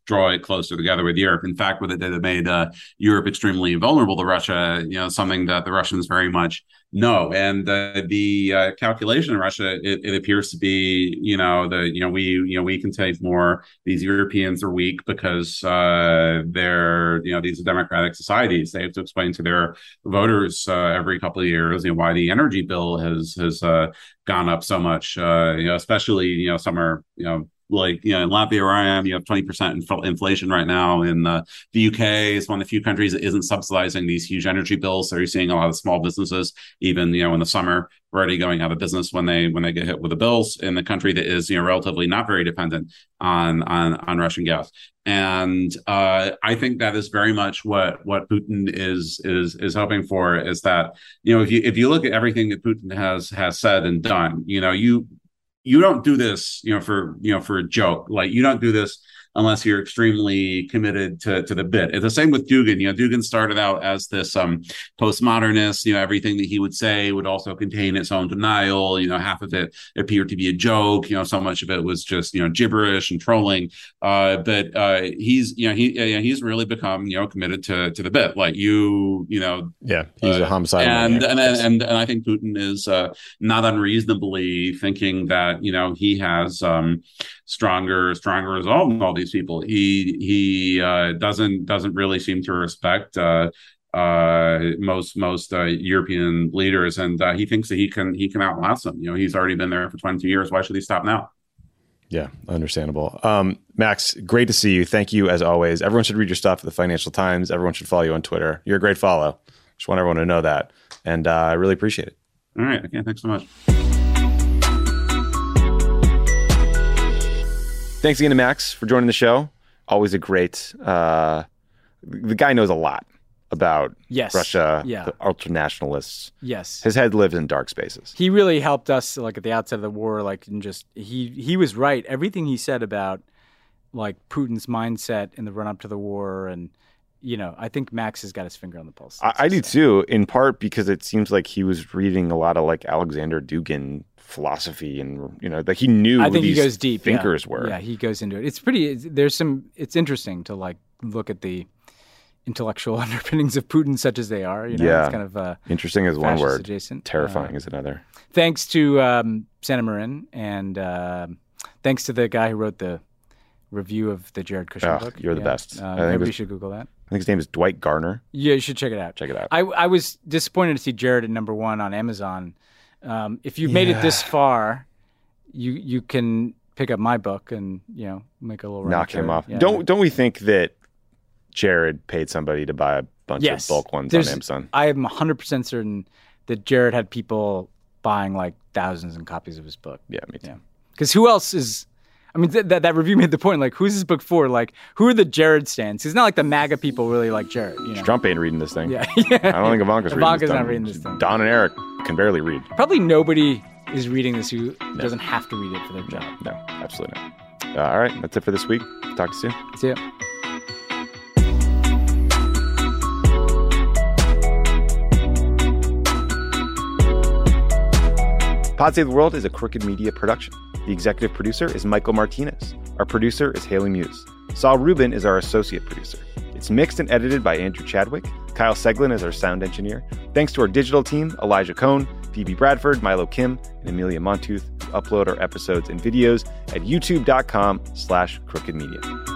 draw it closer together with Europe. In fact, what it did, it made Europe extremely vulnerable to Russia, something that the Russians very much know. And the calculation in Russia, it appears to be we can take more, these Europeans are weak because they're, these are democratic societies, they have to explain to their voters every couple of years why the energy bill has gone up so much, especially somewhere like, in Latvia, where I am, you have 20% inflation right now. In the UK is one of the few countries that isn't subsidizing these huge energy bills. So you're seeing a lot of small businesses, even, in the summer, already going out of business when they get hit with the bills, in the country that is, relatively not very dependent on Russian gas. And I think that is very much what Putin is hoping for, is that, if you look at everything that Putin has said and done, you don't do this, for a joke. Like, you don't do this unless you're extremely committed to the bit. It's the same with Dugin. Dugin started out as this postmodernist. Everything that he would say would also contain its own denial. Half of it appeared to be a joke. So much of it was just gibberish and trolling. But he's really become committed to the bit. Like, he's a homicide. And I think Putin is not unreasonably thinking that, he has stronger resolve than all these people. He doesn't really seem to respect most European leaders, and he thinks that he can outlast them. He's already been there for 22 years. Why should he stop now? Yeah, understandable. Max, great to see you. Thank you as always. Everyone should read your stuff at the Financial Times. Everyone should follow you on Twitter. You're a great follow. Just want everyone to know that, and I really appreciate it. All right, again, thanks so much. Thanks again to Max for joining the show. Always a great, the guy knows a lot. about Russia, the ultranationalists. Yes. His head lived in dark spaces. He really helped us, like, at the outset of the war, like, and just he was right. Everything he said about, like, Putin's mindset in the run-up to the war, and, you know, I think Max has got his finger on the pulse. I do, too, in part because it seems like he was reading a lot of, like, Alexander Dugin philosophy, and, you know, that he knew who these thinkers were. Yeah, he goes into it. It's pretty, it's interesting to, like, look at the intellectual underpinnings of Putin, such as they are. You know, yeah. It's kind of interesting is one word. Adjacent. Terrifying is another. Thanks to Sanna Marin, and thanks to the guy who wrote the review of the Jared Kushner book. You're the best. Maybe you should Google that. I think his name is Dwight Garner. Yeah, you should check it out. Check it out. I was disappointed to see Jared at number one on Amazon. If you've made it this far, you can pick up my book and, you know, make a little run. Knock him off. Yeah. Don't we think that Jared paid somebody to buy a bunch of bulk ones on Amazon? I am 100% certain that Jared had people buying like thousands of copies of his book. Yeah, me too. Because who else is... I mean, that review made the point, like, who's this book for? Like, who are the Jared stans? It's not like the MAGA people really like Jared. You know? Trump ain't reading this thing. Yeah. I don't think Ivanka's not reading this thing. Don and Eric can barely read. Probably nobody is reading this who doesn't have to read it for their job. No, absolutely not. All right, that's it for this week. Talk to you soon. See ya. Pod Save the World is a Crooked Media production. The executive producer is Michael Martinez. Our producer is Haley Muse. Saul Rubin is our associate producer. It's mixed and edited by Andrew Chadwick. Kyle Seglin is our sound engineer. Thanks to our digital team, Elijah Cohn, Phoebe Bradford, Milo Kim, and Amelia Montooth, who upload our episodes and videos at youtube.com/crookedmedia.